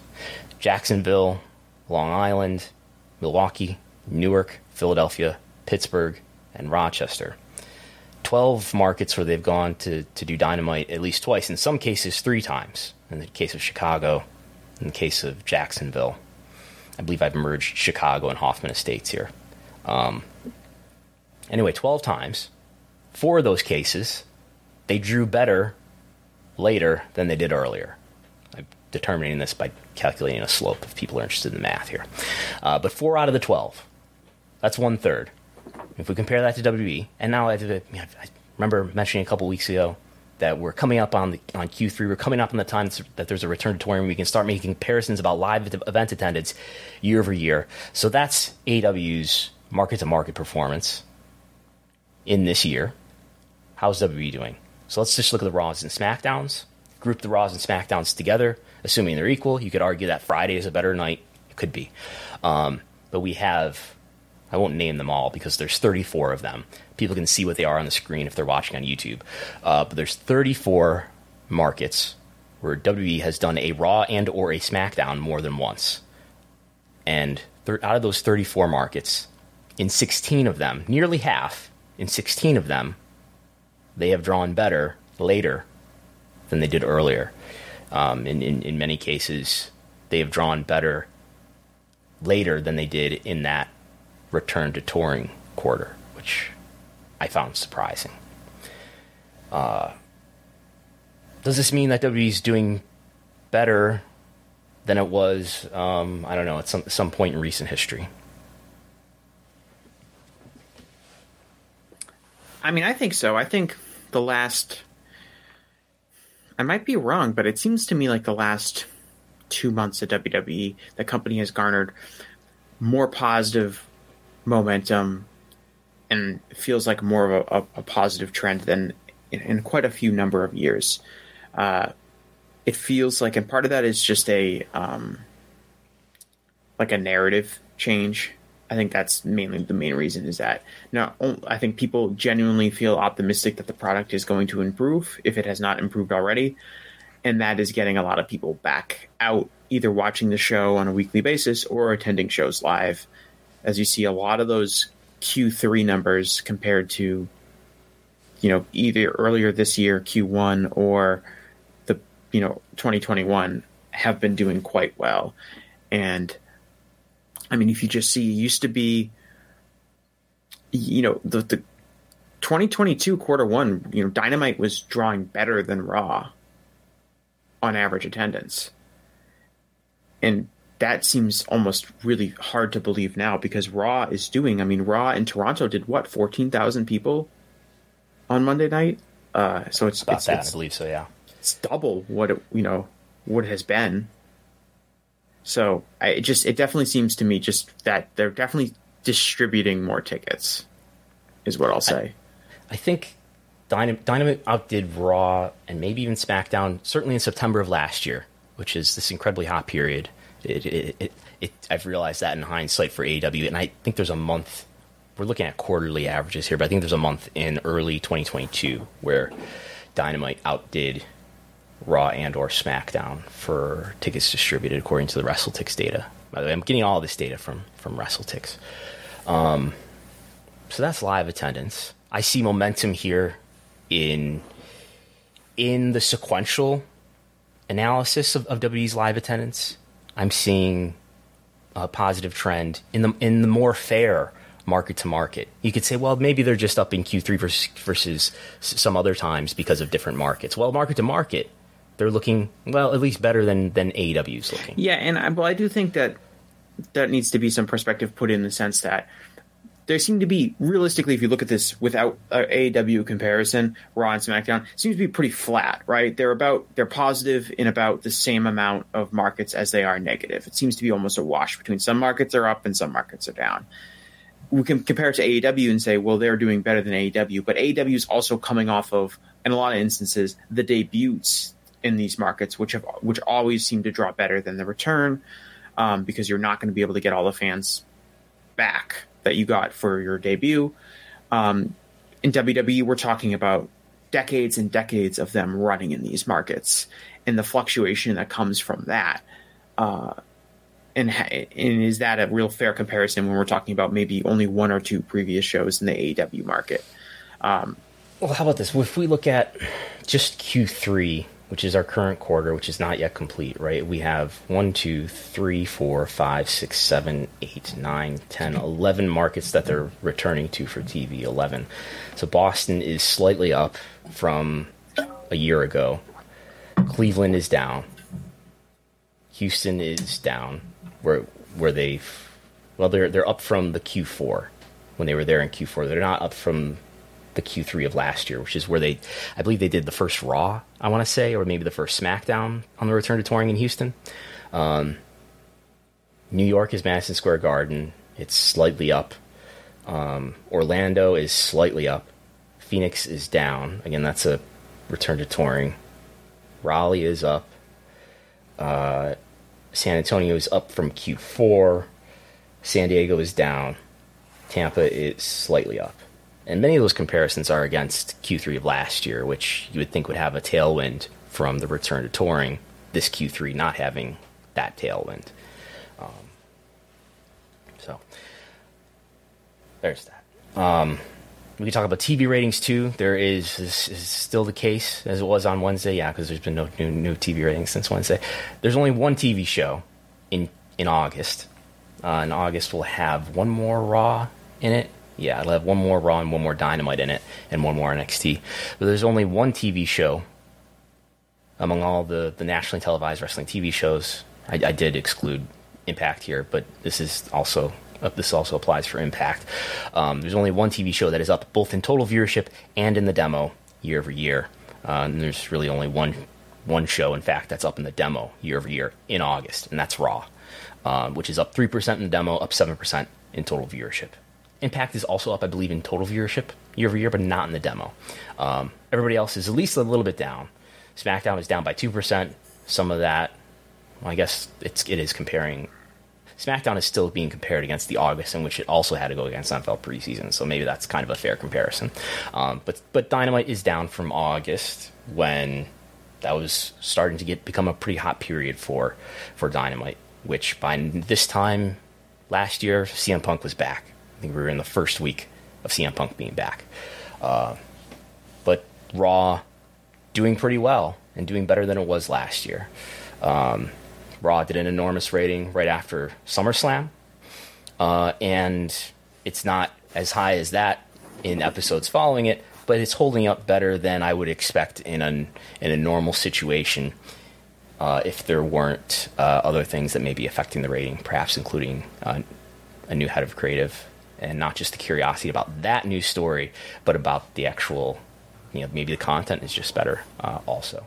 Jacksonville, Long Island, Milwaukee, Newark, Philadelphia, Pittsburgh, and Rochester. twelve markets where they've gone to, to do Dynamite at least twice, in some cases three times, in the case of Chicago, in the case of Jacksonville. I believe I've merged Chicago and Hoffman Estates here. Um, anyway, twelve times. Four of those cases, they drew better later than they did earlier. I'm determining this by calculating a slope if people are interested in math here. Uh, but four out of the twelve, that's one third. If we compare that to W W E, and now I, I remember mentioning a couple weeks ago that we're coming up on the, on Q three, we're coming up on the time that there's a return to touring, and we can start making comparisons about live event attendance year over year. So that's A E W's market-to-market performance in this year. How's W W E doing? So let's just look at the Raws and SmackDowns, group the Raws and SmackDowns together, assuming they're equal. You could argue that Friday is a better night. It could be. Um, but we have, I won't name them all because there's thirty-four of them. People can see what they are on the screen if they're watching on YouTube. Uh, but there's thirty-four markets where W W E has done a Raw and or a SmackDown more than once. And th- out of those thirty-four markets, in sixteen of them, nearly half, in sixteen of them, they have drawn better later than they did earlier. Um, in, in, in many cases, they have drawn better later than they did in that return to touring quarter, which I found surprising. Uh, does this mean that W W E is doing better than it was, um, I don't know, at some, some point in recent history? I mean, I think so. I think the last, I might be wrong, but it seems to me like the last two months at W W E, the company has garnered more positive momentum and feels like more of a, a, a positive trend than in, in quite a few number of years. Uh, it feels like, and part of that is just a, um, like a narrative change. I think that's mainly the main reason is that now I think people genuinely feel optimistic that the product is going to improve if it has not improved already. And that is getting a lot of people back out, either watching the show on a weekly basis or attending shows live. As you see, a lot of those Q three numbers compared to, you know, either earlier this year, Q one or the, you know, twenty twenty-one have been doing quite well. And I mean, if you just see, it used to be, you know, the, the twenty twenty-two quarter one, you know, Dynamite was drawing better than Raw on average attendance. And that seems almost really hard to believe now because Raw is doing, I mean, Raw in Toronto did what, fourteen thousand people on Monday night? Uh, so it's, About it's, that, it's, I believe so, yeah. It's double what it, you know, what it has been. So I, it just it definitely seems to me just that they're definitely distributing more tickets is what I'll say. I, I think Dynam- Dynamite outdid Raw and maybe even SmackDown, certainly in September of last year, which is this incredibly hot period. It, it, it, it, I've realized that in hindsight for A E W, and I think there's a month. We're looking at quarterly averages here, but I think there's a month in early twenty twenty-two where Dynamite outdid Raw and or SmackDown for tickets distributed according to the WrestleTix data. By the way, I'm getting all this data from, from WrestleTix. Um, so that's live attendance. I see momentum here in in the sequential analysis of, of W W E's live attendance. I'm seeing a positive trend in the in the more fair market to market. You could say, well, maybe they're just up in Q three versus, versus some other times because of different markets. Well, market to market, they're looking, well, at least better than, than A E W's looking. Yeah, and I, well, I do think that that needs to be some perspective put in the sense that there seem to be, realistically, if you look at this without uh, A E W comparison, Raw and SmackDown seems to be pretty flat, right? They're about they're positive in about the same amount of markets as they are negative. It seems to be almost a wash between some markets are up and some markets are down. We can compare it to A E W and say, well, they're doing better than A E W, but A E W is also coming off of, in a lot of instances, the debuts in these markets, which have which always seem to draw better than the return, um, because you're not going to be able to get all the fans back that you got for your debut. Um, in W W E, we're talking about decades and decades of them running in these markets and the fluctuation that comes from that. Uh, and, and is that a real fair comparison when we're talking about maybe only one or two previous shows in the A E W market? Um, well, how about this? If we look at just Q three, which is our current quarter, which is not yet complete, right? We have one, two, three, four, five, six, seven, eight, nine, ten, eleven markets that they're returning to for T V, eleven. So Boston is slightly up from a year ago. Cleveland is down. Houston is down where where they've, well, they're they're up from the Q four when they were there in Q four. They're not up from the Q three of last year, which is where they, I believe they did the first Raw, I want to say, or maybe the first SmackDown on the return to touring in Houston. Um, New York is Madison Square Garden. It's slightly up. Um, Orlando is slightly up. Phoenix is down. Again, that's a return to touring. Raleigh is up. Uh, San Antonio is up from Q four. San Diego is down. Tampa is slightly up. And many of those comparisons are against Q three of last year, which you would think would have a tailwind from the return to touring, this Q three not having that tailwind. Um, so there's that. Um, we can talk about T V ratings, too. There is, this is still the case, as it was on Wednesday. Yeah, because there's been no new, new T V ratings since Wednesday. There's only one T V show in, in August. Uh, in August, we'll have one more Raw in it. Yeah, I'll have one more Raw and one more Dynamite in it, and one more N X T. But there's only one T V show among all the, the nationally televised wrestling T V shows. I, I did exclude Impact here, but this is also this also applies for Impact. Um, there's only one T V show that is up both in total viewership and in the demo year over year. Uh, and there's really only one one show, in fact, that's up in the demo year over year in August, and that's Raw, um, which is up three percent in the demo, up seven percent in total viewership. Impact is also up, I believe, in total viewership year over year, but not in the demo. Um, everybody else is at least a little bit down. SmackDown is down by two percent. Some of that, well, I guess it's, it is comparing. SmackDown is still being compared against the August in which it also had to go against N F L preseason, so maybe that's kind of a fair comparison. Um, but but Dynamite is down from August when that was starting to get become a pretty hot period for, for Dynamite, which by this time last year, C M Punk was back. I think we were in the first week of C M Punk being back. Uh, but Raw doing pretty well and doing better than it was last year. Um, Raw did an enormous rating right after SummerSlam. Uh, and it's not as high as that in episodes following it, but it's holding up better than I would expect in, an, in a normal situation uh, if there weren't uh, other things that may be affecting the rating, perhaps including uh, a new head of creative, and not just the curiosity about that news story, but about the actual, you know, maybe the content is just better uh, also.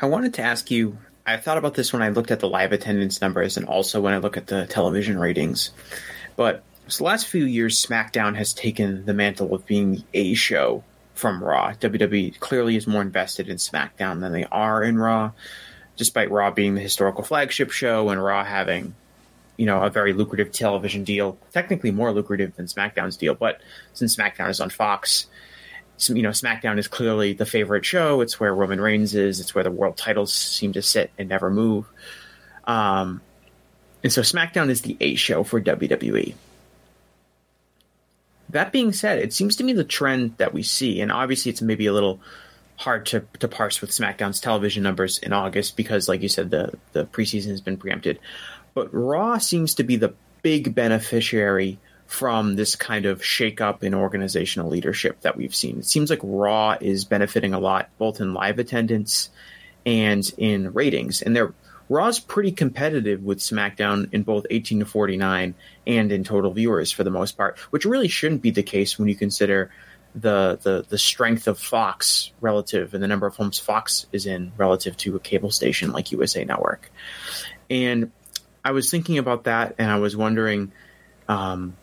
I wanted to ask you, I've thought about this when I looked at the live attendance numbers and also when I look at the television ratings, but so the last few years, SmackDown has taken the mantle of being the A show from Raw. W W E clearly is more invested in SmackDown than they are in Raw, despite Raw being the historical flagship show and Raw having, you know, a very lucrative television deal, technically more lucrative than SmackDown's deal. But since SmackDown is on Fox, you know, SmackDown is clearly the favorite show. It's where Roman Reigns is. It's where the world titles seem to sit and never move. Um, and so SmackDown is the A show for W W E. That being said, it seems to me the trend that we see, and obviously it's maybe a little hard to, to parse with SmackDown's television numbers in August because, like you said, the, the preseason has been preempted. But Raw seems to be the big beneficiary from this kind of shakeup in organizational leadership that we've seen. It seems like Raw is benefiting a lot, both in live attendance and in ratings. And they're, Raw's pretty competitive with SmackDown in both eighteen to forty-nine and in total viewers for the most part, which really shouldn't be the case when you consider the the, the strength of Fox relative and the number of homes Fox is in relative to a cable station like U S A Network. And I was thinking about that, and I was wondering, um,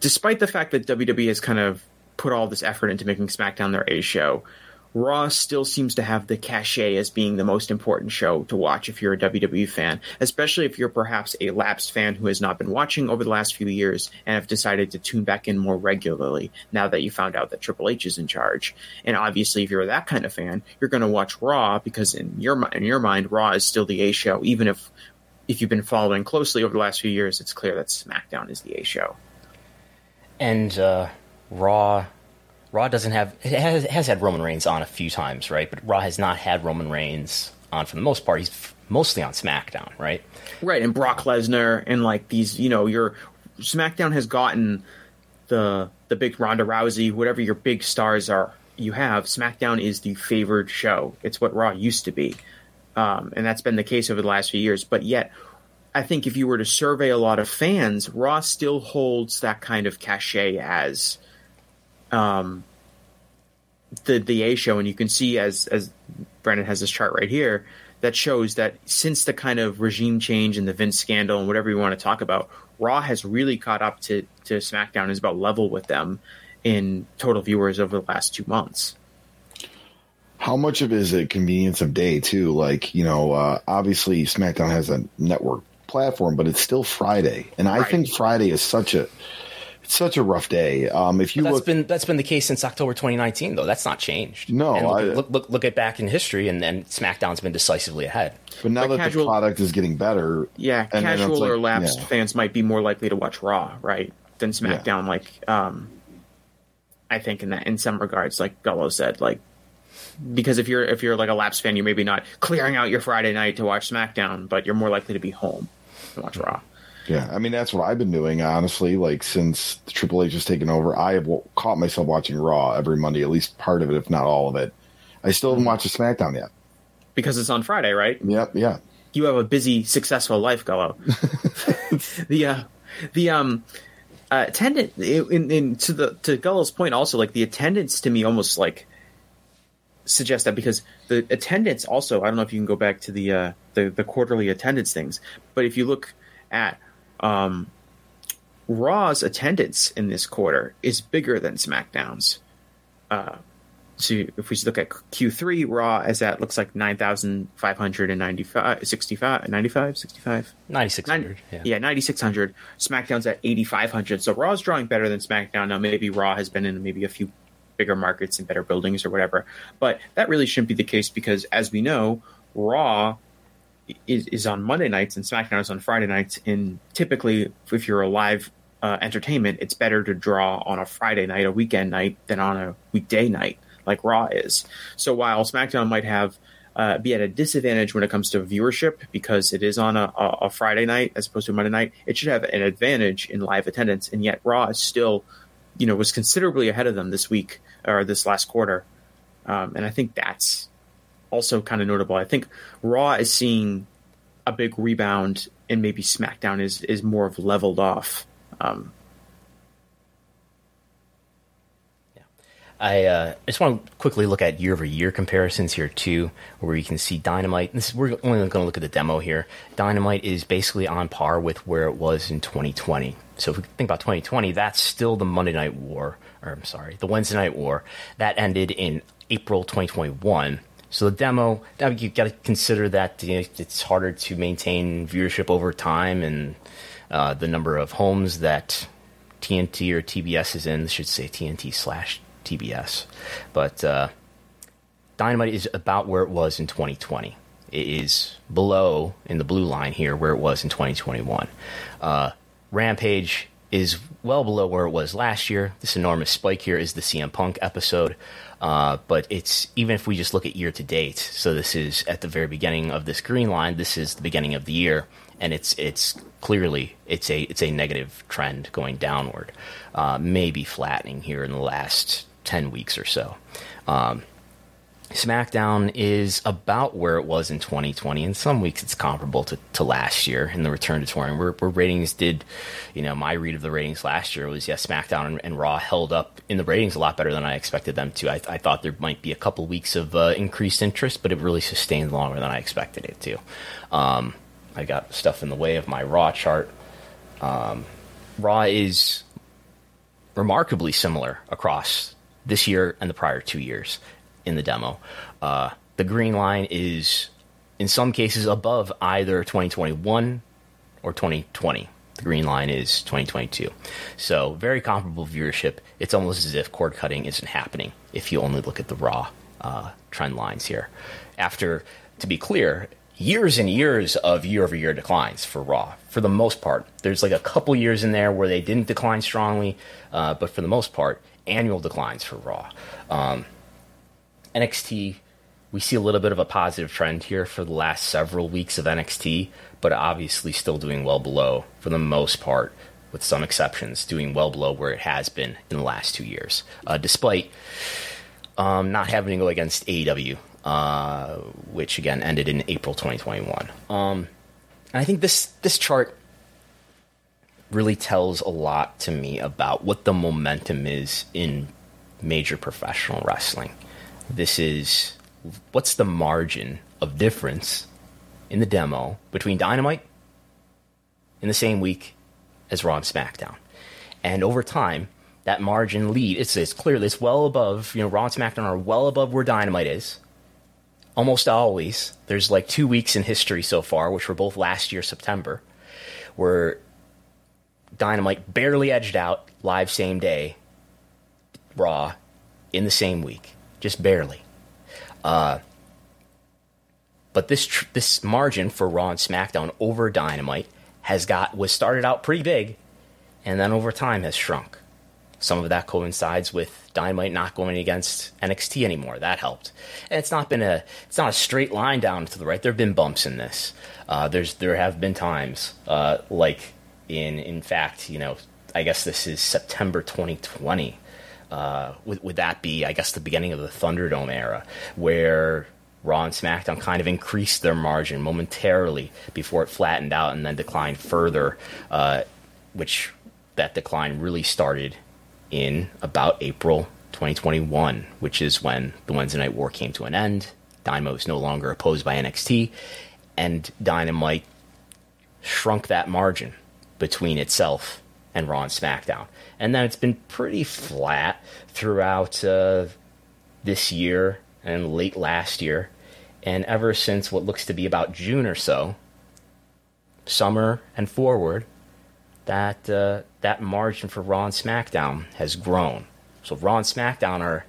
despite the fact that W W E has kind of put all this effort into making SmackDown their A show, Raw still seems to have the cachet as being the most important show to watch if you're a W W E fan, especially if you're perhaps a lapsed fan who has not been watching over the last few years and have decided to tune back in more regularly now that you found out that Triple H is in charge. And obviously, if you're that kind of fan, you're going to watch Raw because in your in your mind, Raw is still the A show, even if if you've been following closely over the last few years. It's clear that SmackDown is the A show, and uh, Raw. Raw doesn't have – it has, has had Roman Reigns on a few times, right? But Raw has not had Roman Reigns on for the most part. He's f- mostly on SmackDown, right? Right, and Brock Lesnar and, like, these – you know, your – SmackDown has gotten the the big Ronda Rousey, whatever your big stars are you have. SmackDown is the favored show. It's what Raw used to be, um, and that's been the case over the last few years. But yet – I think if you were to survey a lot of fans, Raw still holds that kind of cachet as – Um, the the A show, and you can see as as Brandon has this chart right here that shows that since the kind of regime change and the Vince scandal and whatever you want to talk about, Raw has really caught up to to SmackDown and is about level with them in total viewers over the last two months. How much of it is a convenience of day too? Like, you know, uh, obviously SmackDown has a network platform, but it's still Friday, and I right. think Friday is such a such a rough day. Um, if you that's look, been that's been the case since October twenty nineteen, though. That's not changed. No, and look, I, look look look at back in history, and then SmackDown's been decisively ahead. But now like that casual, the product is getting better, yeah, and casual like, or lapsed yeah. fans might be more likely to watch Raw, right, than SmackDown. Yeah. Like, um, I think in that in some regards, like Gullo said, like because if you're if you're like a lapsed fan, you're maybe not clearing out your Friday night to watch SmackDown, but you're more likely to be home and watch Raw. Yeah, I mean, that's what I've been doing, honestly. Like, since Triple H has taken over, I have caught myself watching Raw every Monday, at least part of it, if not all of it. I still haven't watched SmackDown yet. Because it's on Friday, right? Yep, yeah. You have a busy, successful life, Gullo. the uh, the um, uh, attendance, in, in, to, the, to Gullo's point also, like, the attendance to me almost, like, suggests that because the attendance also, I don't know if you can go back to the uh, the, the quarterly attendance things, but if you look at... Um, Raw's attendance in this quarter is bigger than SmackDown's. Uh, so if we look at Q three, Raw is at looks like nine thousand five hundred ninety-five, sixty-five, ninety-five, sixty-five, ninety-six hundred. Yeah, yeah ninety-six hundred. SmackDown's at eighty-five hundred. So Raw's drawing better than SmackDown. Now maybe Raw has been in maybe a few bigger markets and better buildings or whatever, but that really shouldn't be the case because, as we know, Raw Is, is on Monday nights and SmackDown is on Friday nights. And typically, if you're a live uh, entertainment, it's better to draw on a Friday night, a weekend night, than on a weekday night like Raw is. So while SmackDown might have uh, be at a disadvantage when it comes to viewership because it is on a, a, a Friday night as opposed to a Monday night, it should have an advantage in live attendance. And yet Raw is still, you know, was considerably ahead of them this week or this last quarter. Um, and I think that's also kind of notable. I think Raw is seeing a big rebound, and maybe SmackDown is, is more of leveled off. Um, yeah, I uh, just want to quickly look at year-over-year comparisons here too, where you can see Dynamite. This, we're only going to look at the demo here. Dynamite is basically on par with where it was in twenty twenty. So if we think about twenty twenty, that's still the Monday Night War, or I'm sorry, the Wednesday Night War. That ended in April twenty twenty-one. So the demo, you've got to consider that, you know, it's harder to maintain viewership over time, and uh, the number of homes that T N T or T B S is in, I should say T N T slash T B S. But uh, Dynamite is about where it was in twenty twenty. It is below, in the blue line here, where it was in twenty twenty-one. Uh, Rampage is well below where it was last year. This enormous spike here is the C M Punk episode. Uh, but it's, even if we just look at year to date, so this is at the very beginning of this green line, this is the beginning of the year, and it's it's clearly it's a it's a negative trend going downward, uh, maybe flattening here in the last ten weeks or so. Um, SmackDown is about where it was in twenty twenty. In some weeks, it's comparable to, to last year in the return to touring. Where, where ratings did, you know, my read of the ratings last year was, yes, SmackDown and, and Raw held up in the ratings a lot better than I expected them to. I, I thought there might be a couple weeks of uh, increased interest, but it really sustained longer than I expected it to. Um, I got stuff in the way of my Raw chart. Um, Raw is remarkably similar across this year and the prior two years. In the demo, uh, the green line is in some cases above either twenty twenty-one or twenty twenty. The green line is twenty twenty-two. So very comparable viewership. It's almost as if cord cutting isn't happening if you only look at the Raw uh, trend lines here. After, to be clear, years and years of year-over-year declines for Raw, for the most part. There's like a couple years in there where they didn't decline strongly, uh, but for the most part, annual declines for Raw. Um, N X T, we see a little bit of a positive trend here for the last several weeks of N X T, but obviously still doing well below, for the most part, with some exceptions, doing well below where it has been in the last two years, uh, despite um, not having to go against A E W, uh, which, again, ended in April twenty twenty-one. Um, and I think this this chart really tells a lot to me about what the momentum is in major professional wrestling. This is, what's the margin of difference in the demo between Dynamite in the same week as Raw and SmackDown? And over time, that margin lead, it's, it's clearly, it's well above, you know, Raw and SmackDown are well above where Dynamite is. Almost always, there's like two weeks in history so far, which were both last year, September, where Dynamite barely edged out live same day, Raw in the same week. Just barely. Uh, but this tr- this margin for Raw and SmackDown over Dynamite has got was started out pretty big, and then over time has shrunk. Some of that coincides with Dynamite not going against N X T anymore. That helped. And it's not been a it's not a straight line down to the right. There have been bumps in this. Uh, there's there have been times uh, like in in fact, you know, I guess this is September twenty twenty. Uh, would, would that be, I guess, the beginning of the Thunderdome era, where Raw and SmackDown kind of increased their margin momentarily before it flattened out and then declined further, uh, which that decline really started in about April twenty twenty-one, which is when the Wednesday Night War came to an end. Dynamite was no longer opposed by N X T, and Dynamite shrunk that margin between itself and Raw and SmackDown. And then it's been pretty flat throughout uh, this year and late last year. And ever since what looks to be about June or so, summer and forward, that uh, that margin for Raw and SmackDown has grown. So Raw and SmackDown are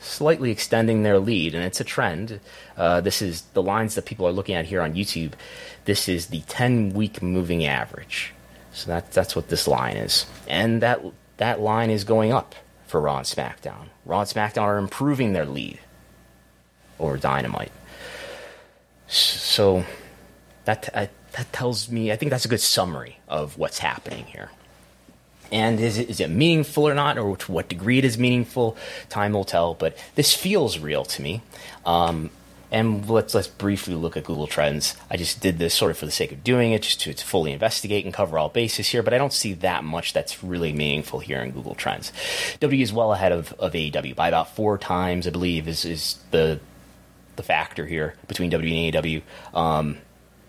slightly extending their lead, and it's a trend. Uh, this is the lines that people are looking at here on YouTube. This is the ten-week moving average. So that, that's what this line is. And that that line is going up for Raw and SmackDown. Raw and SmackDown are improving their lead over Dynamite. So that uh, that tells me, I think that's a good summary of what's happening here. And is it, is it meaningful or not, or to what degree it is meaningful? Time will tell, but this feels real to me. Um, And let's let's briefly look at Google Trends. I just did this sort of for the sake of doing it, just to, to fully investigate and cover all bases here, but I don't see that much that's really meaningful here in Google Trends. W W E is well ahead of, of A E W by about four times, I believe, is is the the factor here between W W E and A E W. Um,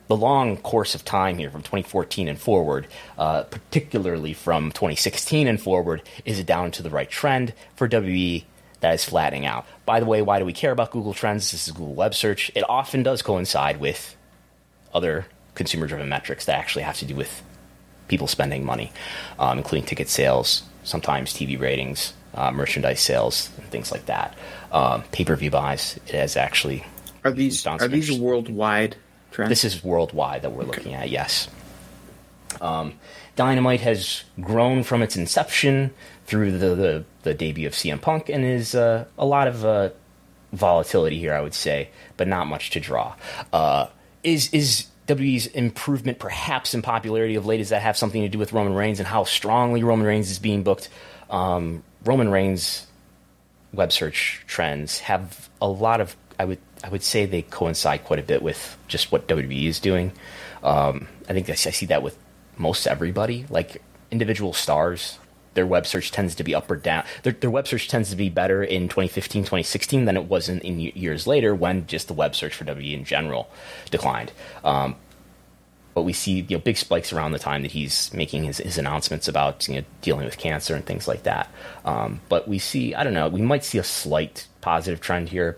the long course of time here from twenty fourteen and forward, uh, particularly from twenty sixteen and forward, is a down to the right trend for W W E. That is flattening out. By the way, why do we care about Google Trends? This is Google web search. It often does coincide with other consumer-driven metrics that actually have to do with people spending money, um, including ticket sales, sometimes T V ratings, uh, merchandise sales, and things like that. Um, pay-per-view buys. It has actually... Are these are these worldwide trends? This is worldwide that we're okay. looking at, yes. Um, Dynamite has grown from its inception through the... the the debut of C M Punk, and is uh, a lot of uh, volatility here, I would say, but not much to draw. Uh, is is W W E's improvement perhaps in popularity of late, does that have something to do with Roman Reigns and how strongly Roman Reigns is being booked? Um, Roman Reigns web search trends have a lot of, I would I would say they coincide quite a bit with just what W W E is doing. Um, I think I see that with most everybody, like individual stars. Their web search tends to be up or down. Their, their web search tends to be better in twenty fifteen, twenty sixteen than it was in, in years later when just the web search for W W E in general declined. Um, but we see you know big spikes around the time that he's making his, his announcements about you know dealing with cancer and things like that. Um, but we see, I don't know, we might see a slight positive trend here.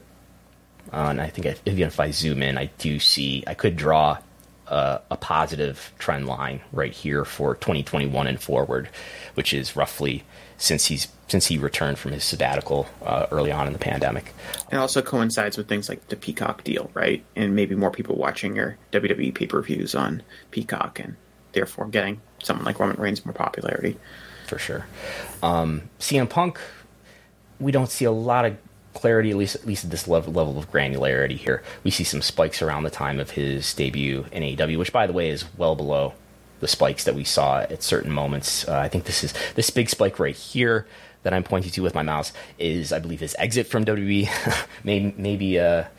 Uh, and I think if, even if I zoom in, I do see, I could draw Uh, a positive trend line right here for twenty twenty-one and forward, which is roughly since he's since he returned from his sabbatical uh, early on in the pandemic. It also coincides with things like the Peacock deal, right? And maybe more people watching your W W E pay-per-views on Peacock, and therefore getting someone like Roman Reigns more popularity. For sure. Um, C M Punk, we don't see a lot of clarity, at least at least at this level, level of granularity here. We see some spikes around the time of his debut in A E W, which, by the way, is well below the spikes that we saw at certain moments. Uh, I think this is this big spike right here that I'm pointing to with my mouse is, I believe, his exit from W W E. maybe maybe, uh,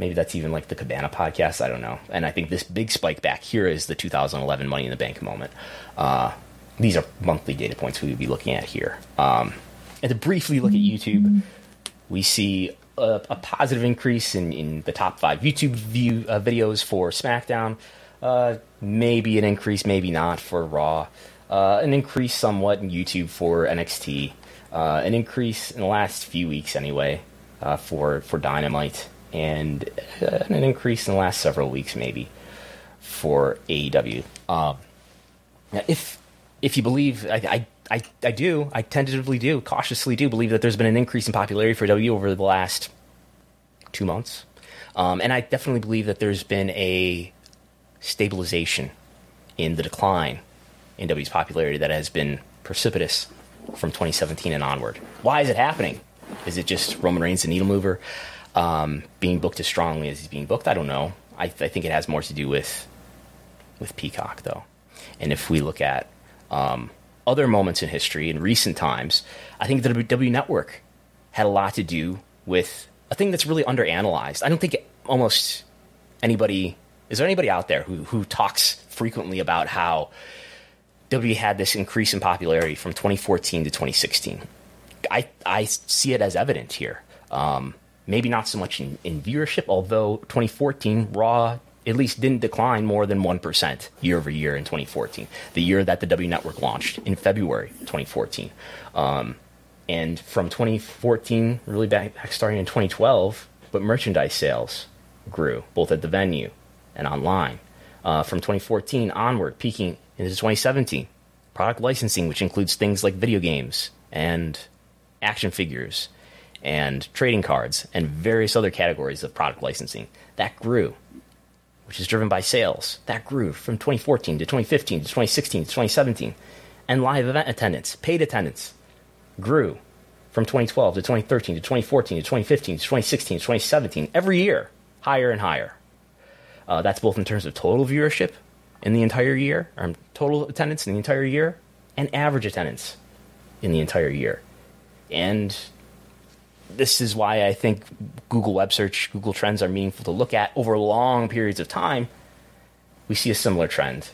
maybe that's even like the Cabana podcast. I don't know. And I think this big spike back here is the two thousand eleven Money in the Bank moment. Uh, these are monthly data points we would be looking at here. Um, and to briefly look at YouTube... We see a, a positive increase in, in the top five YouTube view uh, videos for SmackDown. Uh, maybe an increase, maybe not for Raw. Uh, an increase somewhat in YouTube for N X T. Uh, an increase in the last few weeks anyway uh, for, for Dynamite. And uh, an increase in the last several weeks maybe for A E W. Um, now if, if you believe... I, I I, I do, I tentatively do, cautiously do believe that there's been an increase in popularity for W over the last two months. Um, and I definitely believe that there's been a stabilization in the decline in W's popularity that has been precipitous from twenty seventeen and onward. Why is it happening? Is it just Roman Reigns, the needle mover, um, being booked as strongly as he's being booked? I don't know. I, th- I think it has more to do with with Peacock, though. And if we look at... Um, other moments in history in recent times, I think the W W E Network had a lot to do with a thing that's really underanalyzed. I don't think almost anybody, is there anybody out there who, who talks frequently about how W W E had this increase in popularity from twenty fourteen to twenty sixteen? I, I see it as evident here. Um, maybe not so much in, in viewership, although twenty fourteen, Raw at least didn't decline more than one percent year over year in twenty fourteen, the year that the W Network launched in February twenty fourteen. Um, and from twenty fourteen, really back, back starting in twenty twelve, but merchandise sales grew, both at the venue and online. Uh, from twenty fourteen onward, peaking into twenty seventeen, product licensing, which includes things like video games and action figures and trading cards and various other categories of product licensing, that grew, which is driven by sales. That grew from twenty fourteen to twenty fifteen to twenty sixteen to twenty seventeen. And live event attendance, paid attendance, grew from twenty twelve to twenty thirteen to twenty fourteen to twenty fifteen to twenty sixteen to twenty seventeen. Every year, higher and higher. Uh, that's both in terms of total viewership in the entire year, or total attendance in the entire year, and average attendance in the entire year. And this is why I think Google web search, Google Trends are meaningful to look at over long periods of time. We see a similar trend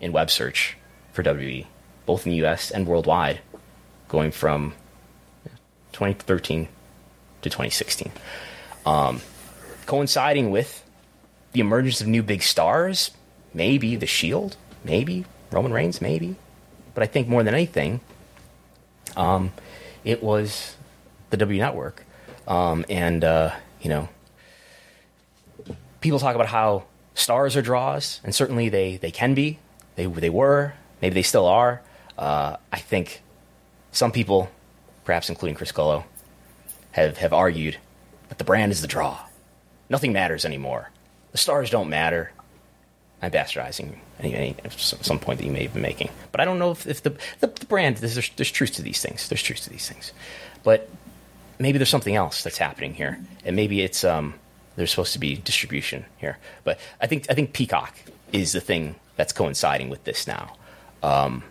in web search for W W E, both in the U S and worldwide, going from twenty thirteen to twenty sixteen. Um, coinciding with the emergence of new big stars, maybe The Shield, maybe Roman Reigns, maybe. But I think more than anything, um, it was the W Network. Um, and, uh, you know, people talk about how stars are draws, and certainly they, they can be. They they were. Maybe they still are. Uh, I think some people, perhaps including Chris Gullo, have, have argued that the brand is the draw. Nothing matters anymore. The stars don't matter. I'm bastardizing any, any, some point that you may have been making. But I don't know if, if the, the the brand, there's, there's truth to these things. There's truth to these things. But maybe there's something else that's happening here. And maybe it's um there's supposed to be distribution here. But I think I think Peacock is the thing that's coinciding with this now. Um,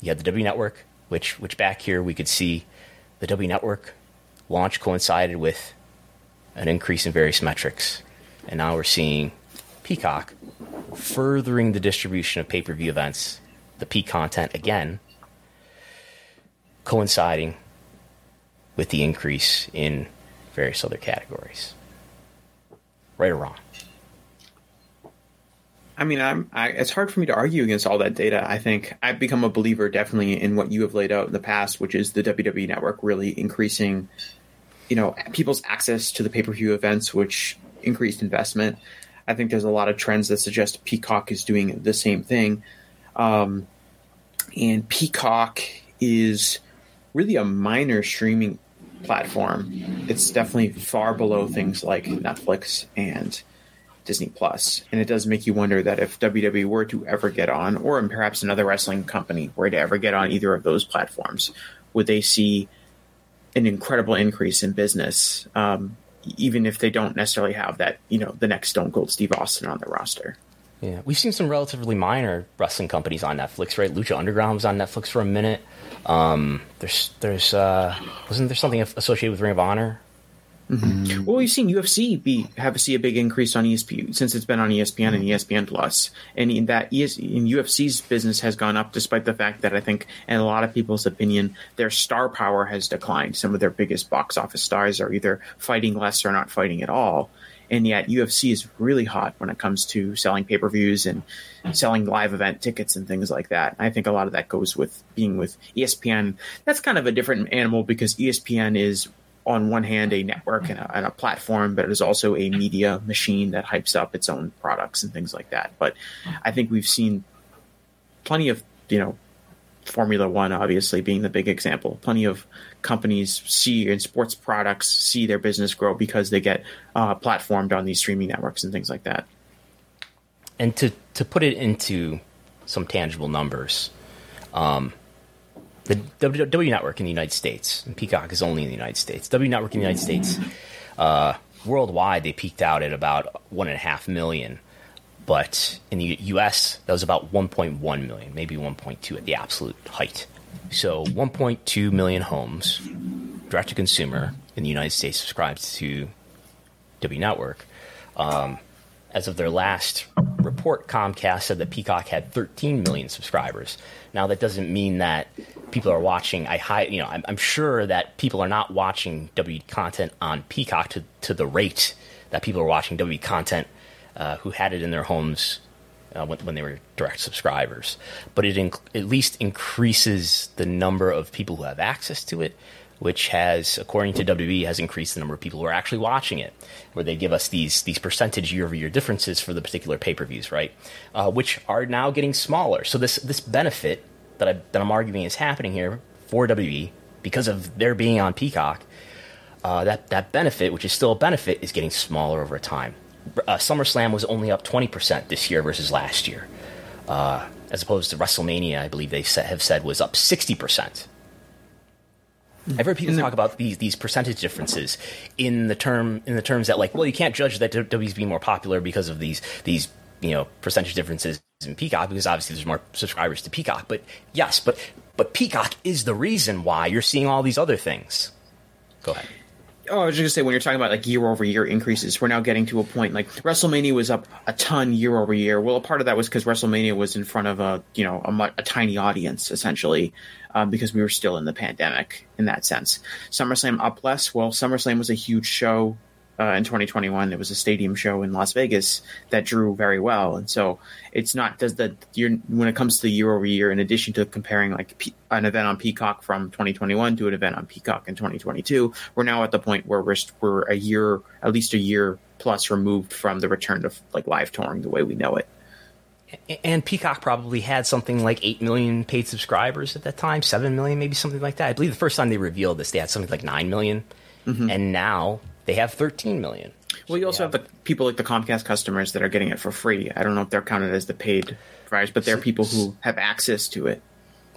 you had the W Network, which which back here we could see the W Network launch coincided with an increase in various metrics. And now we're seeing Peacock furthering the distribution of pay-per-view events, the peak content again, coinciding with the increase in various other categories. Right or wrong? I mean, I'm. I, it's hard for me to argue against all that data. I think I've become a believer, definitely, in what you have laid out in the past, which is the W W E Network really increasing, you know, people's access to the pay-per-view events, which increased investment. I think there's a lot of trends that suggest Peacock is doing the same thing, um, and Peacock is really a minor streaming platform. It's definitely far below things like Netflix and Disney Plus, and it does make you wonder that if W W E were to ever get on, or perhaps another wrestling company were to ever get on either of those platforms, would they see an incredible increase in business, um, even if they don't necessarily have that, you know, the next Stone Cold Steve Austin on their roster. Yeah, we've seen some relatively minor wrestling companies on Netflix, right? Lucha Underground was on Netflix for a minute. Um, there's, there's, uh, wasn't there something associated with Ring of Honor? Mm-hmm. Well, we've seen U F C be have see a big increase on E S P N since it's been on E S P N and E S P N Plus, and in that in U F C's business has gone up despite the fact that I think, in a lot of people's opinion, their star power has declined. Some of their biggest box office stars are either fighting less or not fighting at all, and yet U F C is really hot when it comes to selling pay-per-views and selling live event tickets and things like that. I think a lot of that goes with being with E S P N. That's kind of a different animal because E S P N is, on one hand, a network and a, and a platform, but it is also a media machine that hypes up its own products and things like that. But I think we've seen plenty of, you know, Formula One obviously being the big example. Plenty of companies see in sports products see their business grow because they get uh, platformed on these streaming networks and things like that. And to to put it into some tangible numbers, um, the W Network in the United States, and Peacock is only in the United States. W Network in the United States, uh, worldwide, they peaked out at about one and a half million. But in the U S, that was about one point one million, maybe one point two at the absolute height. So one point two million homes, direct to consumer, in the United States subscribed to W Network. Um, as of their last report, Comcast said that Peacock had thirteen million subscribers. Now, that doesn't mean that people are watching. I hi, you know, I'm, I'm sure that people are not watching W content on Peacock to, to the rate that people are watching W content uh, who had it in their homes uh, when, when they were direct subscribers. But it inc- at least increases the number of people who have access to it, which has, according to W W E, has increased the number of people who are actually watching it, where they give us these these percentage year-over-year differences for the particular pay-per-views, right? Uh, which are now getting smaller. So this this benefit that, I, that I'm arguing is happening here for W W E because of their being on Peacock, uh, that, that benefit, which is still a benefit, is getting smaller over time. Uh, SummerSlam was only up twenty percent this year versus last year, uh, as opposed to WrestleMania, I believe they have said was up sixty percent. I've heard people talk about these these percentage differences in the term in the terms that, like, well, you can't judge that W W E's being more popular because of these these you know percentage differences in Peacock, because obviously there's more subscribers to Peacock. But yes, but but Peacock is the reason why you're seeing all these other things. Go ahead. Oh, I was just going to say, when you're talking about like year-over-year increases, we're now getting to a point like WrestleMania was up a ton year-over-year. Well, a part of that was because WrestleMania was in front of a, you know, a, a tiny audience, essentially, um, because we were still in the pandemic in that sense. SummerSlam up less. Well, SummerSlam was a huge show uh, in twenty twenty-one. It was a stadium show in Las Vegas that drew very well. And so it's not – does the you're, when it comes to the year-over-year, in addition to comparing like P- – an event on Peacock from twenty twenty-one to an event on Peacock in twenty twenty-two, we're now at the point where we're, we're a year, at least a year plus removed from the return of like live touring the way we know it. And Peacock probably had something like eight million paid subscribers at that time, seven million, maybe something like that. I believe the first time they revealed this, they had something like nine million, mm-hmm. and now they have thirteen million. Well, you also yeah. have the people like the Comcast customers that are getting it for free. I don't know if they're counted as the paid subscribers, but they're people who have access to it.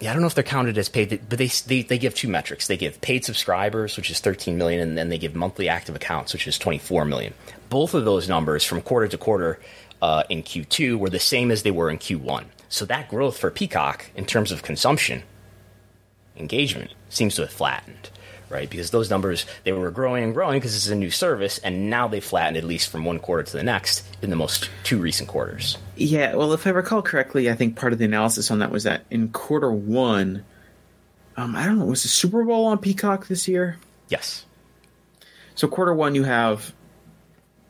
Yeah, I don't know if they're counted as paid, but they, they they give two metrics. They give paid subscribers, which is thirteen million, and then they give monthly active accounts, which is twenty-four million. Both of those numbers from quarter to quarter uh, in Q two were the same as they were in Q one. So that growth for Peacock in terms of consumption, engagement, seems to have flattened, right? Because those numbers, they were growing and growing because it's a new service, and now they flattened at least from one quarter to the next in the most two recent quarters. Yeah, well, if I recall correctly, I think part of the analysis on that was that in quarter one, um, I don't know, was the Super Bowl on Peacock this year? Yes. So quarter one, you have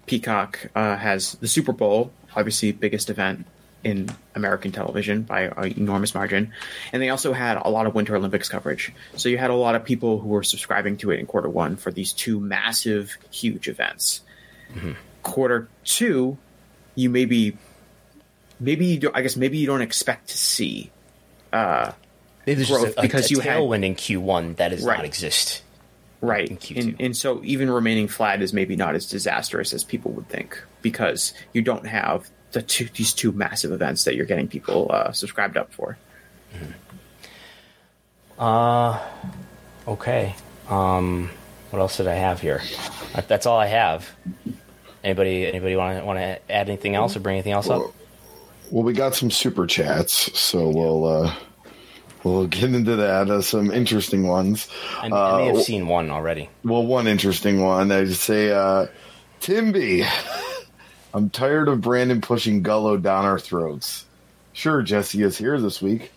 Peacock uh, has the Super Bowl, obviously biggest event in American television by an enormous margin. And they also had a lot of Winter Olympics coverage. So you had a lot of people who were subscribing to it in quarter one for these two massive, huge events. Mm-hmm. Quarter two, you maybe, maybe you do, I guess maybe you don't expect to see uh, growth just a, because a, a you had tailwind in Q one that does right. not exist. Right. And, and so even remaining flat is maybe not as disastrous as people would think because you don't have The two, these two massive events that you're getting people uh, subscribed up for. Mm-hmm. Uh, okay. Um, what else did I have here? That's all I have. Anybody anybody want to want to add anything else or bring anything else up? Well, we got some super chats, so we'll uh, we'll get into that. Uh, some interesting ones. I, I may uh, have seen one already. Well, one interesting one. I'd say uh, Timby. I'm tired of Brandon pushing Gullo down our throats. Sure, Jesse is here this week,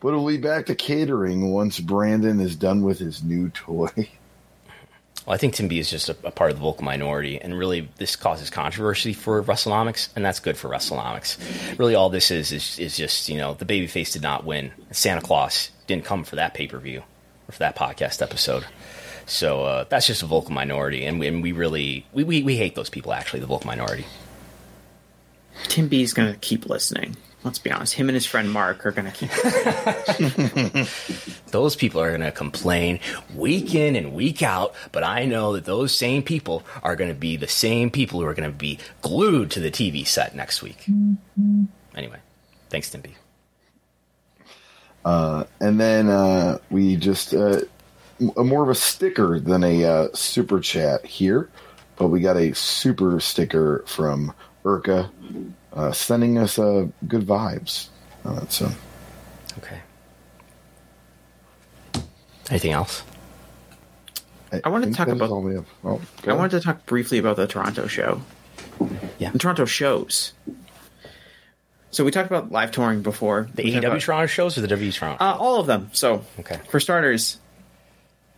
but he'll be back to catering once Brandon is done with his new toy. Well, I think Tim B is just a, a part of the vocal minority, and really this causes controversy for WrestleNomics, and that's good for WrestleNomics. Really all this is is, is just, you know, the babyface did not win. Santa Claus didn't come for that pay-per-view or for that podcast episode. So uh, that's just a vocal minority, and we, and we really we, we, we hate those people, actually, the vocal minority. Tim B is going to keep listening. Let's be honest. Him and his friend Mark are going to keep listening. Those people are going to complain week in and week out, but I know that those same people are going to be the same people who are going to be glued to the T V set next week. Mm-hmm. Anyway, thanks, Tim B. Uh, and then uh, we just uh, m- more of a sticker than a uh, super chat here, but we got a super sticker from Urca, uh, sending us uh, good vibes. Uh, so, okay. Anything else? I, I want to talk about. Oh, I ahead. wanted to talk briefly about the Toronto show. Yeah, the Toronto shows. So we talked about live touring before. The we A E W about, Toronto shows or the W W E Toronto? Uh, all of them. So, okay. For starters,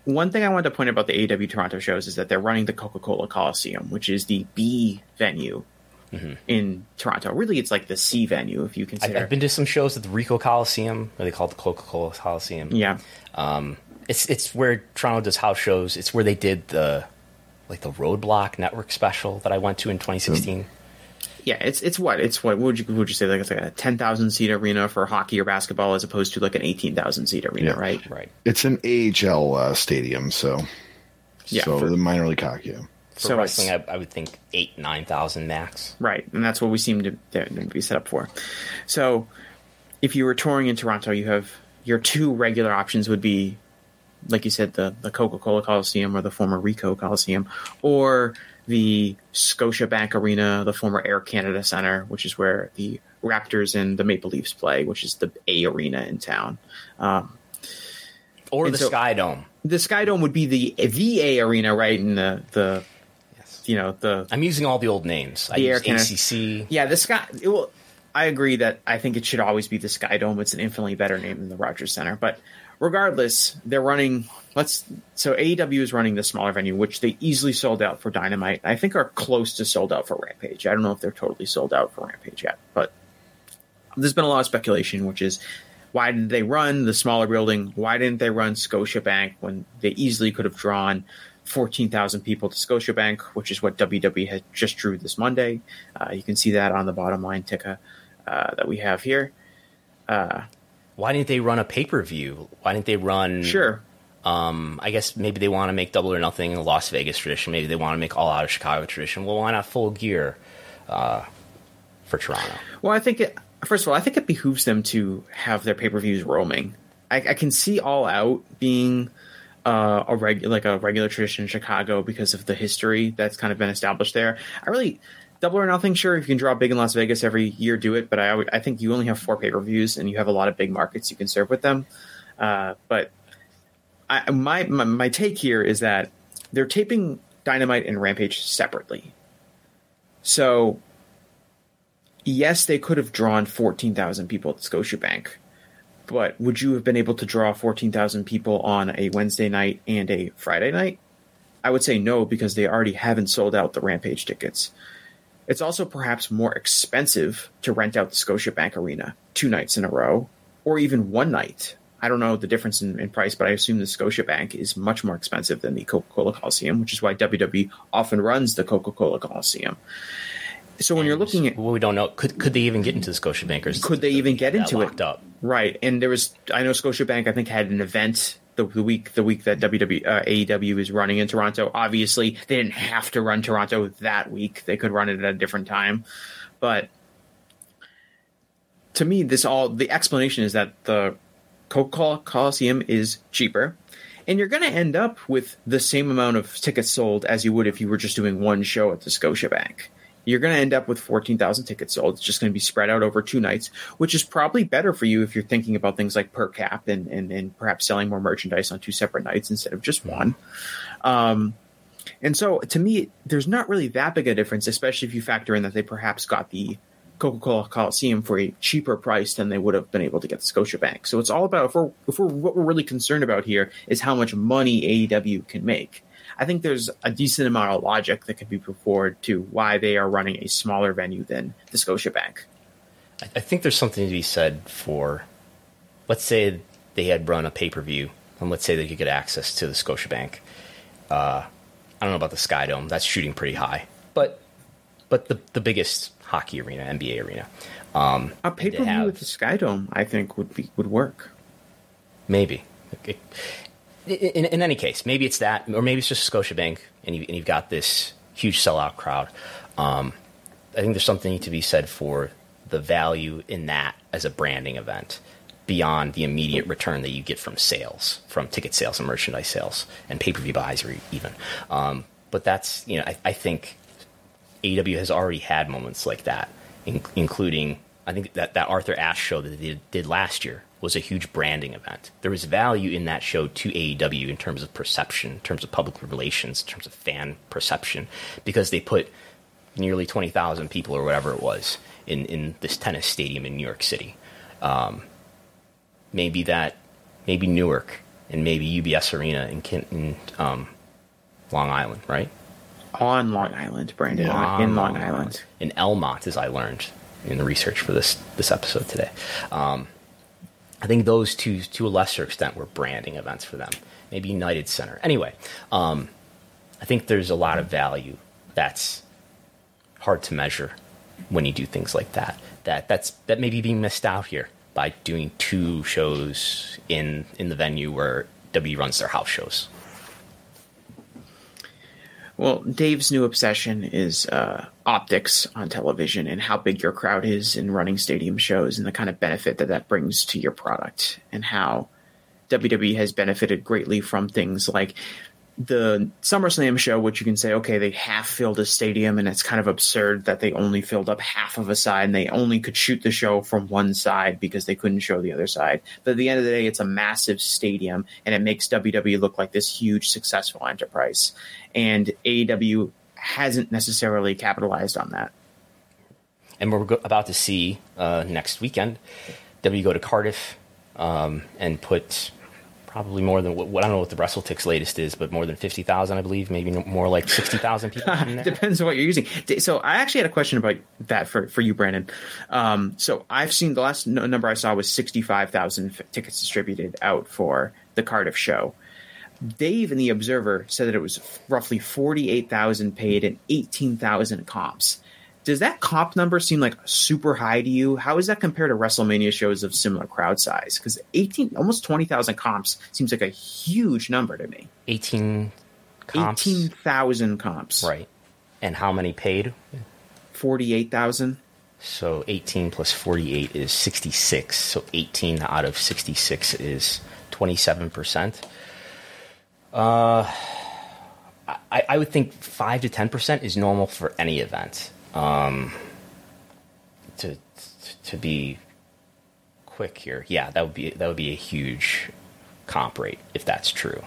one thing I wanted to point out about the A E W Toronto shows is that they're running the Coca-Cola Coliseum, which is the B venue. Mm-hmm. In Toronto. Really, it's like the C venue, if you consider. I've been to some shows at the Ricoh Coliseum, or they call it the Coca-Cola Coliseum. Yeah. Um, it's it's where Toronto does house shows. It's where they did the like the Roadblock Network special that I went to in twenty sixteen. Mm-hmm. Yeah, it's it's what? It's what, what would you would you say? Like, it's like a ten thousand seat arena for hockey or basketball as opposed to like an eighteen thousand seat arena, yeah. right? Right. It's an A H L uh, stadium, so. Yeah. So for- the minor league hockey, yeah. For so wrestling, I, I would think eight, nine thousand max. Right, and that's what we seem to, to be set up for. So, if you were touring in Toronto, you have your two regular options would be, like you said, the, the Coca-Cola Coliseum or the former Ricoh Coliseum, or the Scotiabank Arena, the former Air Canada Centre, which is where the Raptors and the Maple Leafs play, which is the A arena in town, um, or the so, Sky Dome. the Skydome would be the V A arena, right? In the the yes. you know the I'm using all the old names. The I use A C C. Yeah, the Sky. It will, I agree that I think it should always be the Skydome. It's an infinitely better name than the Rogers Center. But regardless, they're running. Let's so A E W is running the smaller venue, which they easily sold out for Dynamite. I think are close to sold out for Rampage. I don't know if they're totally sold out for Rampage yet, but there's been a lot of speculation, which is why did they run the smaller building? Why didn't they run Scotiabank when they easily could have drawn fourteen thousand people to Scotiabank, which is what W W E had just drew this Monday. Uh, you can see that on the bottom line ticker uh, that we have here. Uh, why didn't they run a pay-per-view? Why didn't they run... Sure. Um, I guess maybe they want to make Double or Nothing a Las Vegas tradition. Maybe they want to make All Out of Chicago tradition. Well, why not Full Gear uh, for Toronto? Well, I think, it, first of all, I think it behooves them to have their pay-per-views roaming. I, I can see All Out being uh, a reg, like a regular tradition in Chicago because of the history that's kind of been established there. I really... Double or Nothing, sure, if you can draw big in Las Vegas every year, do it. But I, I think you only have four pay-per-views and you have a lot of big markets you can serve with them. Uh, but... I, my, my my take here is that they're taping Dynamite and Rampage separately. So, yes, they could have drawn fourteen thousand people at Scotiabank, but would you have been able to draw fourteen thousand people on a Wednesday night and a Friday night? I would say no, because they already haven't sold out the Rampage tickets. It's also perhaps more expensive to rent out the Scotiabank Arena two nights in a row, or even one night. I don't know the difference in, in price, but I assume the Scotiabank is much more expensive than the Coca-Cola Coliseum, which is why W W E often runs the Coca-Cola Coliseum. So when and you're looking at... Well, we don't know. Could could they even get into the Scotiabank? Could they even get into it? Up? Right. And there was... I know Scotiabank, I think, had an event the, the week the week that W W E, uh, A E W is running in Toronto. Obviously, they didn't have to run Toronto that week. They could run it at a different time. But to me, this all... The explanation is that the... Coca-Cola Coliseum is cheaper, and you're going to end up with the same amount of tickets sold as you would if you were just doing one show at the Scotiabank. You're going to end up with fourteen thousand tickets sold. It's just going to be spread out over two nights, which is probably better for you if you're thinking about things like per cap and, and, and perhaps selling more merchandise on two separate nights instead of just one. Um, and so to me, there's not really that big a difference, especially if you factor in that they perhaps got the Coca-Cola Coliseum for a cheaper price than they would have been able to get the Scotiabank. So it's all about if we're, if we're, what we're really concerned about here is how much money A E W can make. I think there's a decent amount of logic that can be put forward to why they are running a smaller venue than the Scotiabank. I, I think there's something to be said for, let's say they had run a pay-per-view, and let's say they could get access to the Scotiabank. Uh, I don't know about the Skydome. That's shooting pretty high. But but the the biggest... hockey arena, N B A arena. Um, a pay-per-view with the Skydome, I think, would be would work. Maybe. Okay. In, in any case, maybe it's that, or maybe it's just Scotiabank, and, you, and you've got this huge sellout crowd. Um, I think there's something to be said for the value in that as a branding event beyond the immediate return that you get from sales, from ticket sales and merchandise sales, and pay-per-view buys or even. Um, but that's, you know, I, I think... A E W has already had moments like that, in- including, I think that, that Arthur Ashe show that they did last year was a huge branding event. There was value in that show to A E W in terms of perception, in terms of public relations, in terms of fan perception, because they put nearly twenty thousand people or whatever it was in, in this tennis stadium in New York City. Um, maybe that, maybe Newark and maybe U B S Arena in, Kent, in um, Long Island, right? On Long Island, Brandon. On, in Long, Long Island. Island. In Elmont, as I learned in the research for this this episode today. Um, I think those two, to a lesser extent, were branding events for them. Maybe United Center. Anyway, um, I think there's a lot of value that's hard to measure when you do things like that. That that's that may be being missed out here by doing two shows in, in the venue where W W E runs their house shows. Well, Dave's new obsession is uh, optics on television and how big your crowd is in running stadium shows and the kind of benefit that that brings to your product and how W W E has benefited greatly from things like the SummerSlam show, which you can say, okay, they half filled a stadium, and it's kind of absurd that they only filled up half of a side and they only could shoot the show from one side because they couldn't show the other side. But at the end of the day, it's a massive stadium, and it makes W W E look like this huge, successful enterprise. And A E W hasn't necessarily capitalized on that. And we're go- about to see uh, next weekend, W W E go to Cardiff um, and put probably more than what, what I don't know what the WrestleTix latest is, but more than fifty thousand, I believe, maybe more like sixty thousand people. There. Depends on what you're using. So I actually had a question about that for, for you, Brandon. Um, so I've seen the last number I saw was sixty-five thousand tickets distributed out for the Cardiff show. Dave in the Observer said that it was roughly forty-eight thousand paid and eighteen thousand comps. Does that comp number seem like super high to you? How does that compare to WrestleMania shows of similar crowd size? Because eighteen, almost twenty thousand comps seems like a huge number to me. eighteen comps? eighteen thousand comps. Right. And how many paid? forty-eight thousand. So eighteen plus forty-eight is sixty-six. So eighteen out of sixty-six is twenty-seven percent. Uh, I, I would think five to ten percent is normal for any event. Um, to to be quick here, yeah, that would be that would be a huge comp rate if that's true.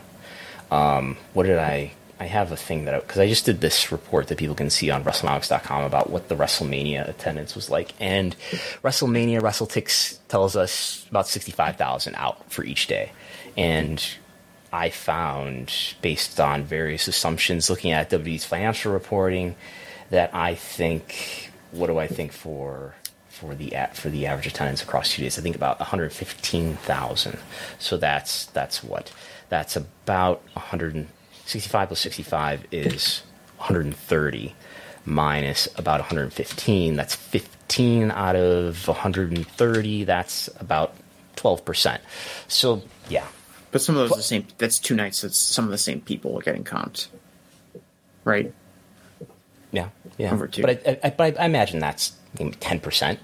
Um, what did I? I have a thing that I, because I just did this report that people can see on WrestleNomics dot com about what the WrestleMania attendance was like, and WrestleMania WrestleTix tells us about sixty-five thousand out for each day, and I found based on various assumptions looking at W W E's financial reporting. That I think, what do I think for for the for the average attendance across two days? I think about one hundred fifteen thousand. So that's that's what that's about one hundred sixty-five plus sixty-five is one hundred thirty minus about one hundred fifteen. That's fifteen out of one hundred thirty. That's about twelve percent. So yeah, but some of those but, are the same. That's two nights. That's some of the same people are getting comped, right? Yeah, yeah. Over two. But I, I, but I imagine that's ten percent,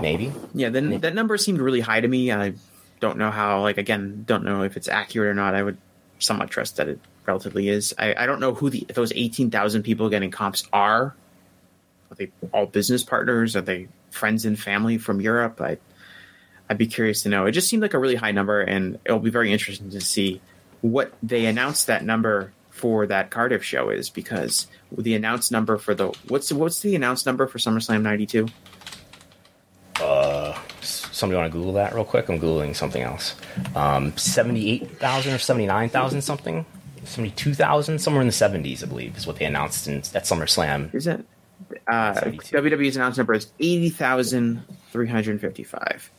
maybe. Yeah, then maybe. That number seemed really high to me. I don't know how. Like again, don't know if it's accurate or not. I would somewhat trust that it relatively is. I, I don't know who the those eighteen thousand people getting comps are. Are they all business partners? Are they friends and family from Europe? I I'd be curious to know. It just seemed like a really high number, and it'll be very interesting to see what they announced that number for that Cardiff show is, because the announced number for the what's the, what's the announced number for SummerSlam ninety-two? Uh, somebody want to Google that real quick? I'm Googling something else. Um, seventy-eight thousand or seventy-nine thousand something, seventy-two thousand, somewhere in the seventies, I believe, is what they announced in, at SummerSlam. Is it? Uh, W W E's announced number is eighty thousand three hundred fifty-five.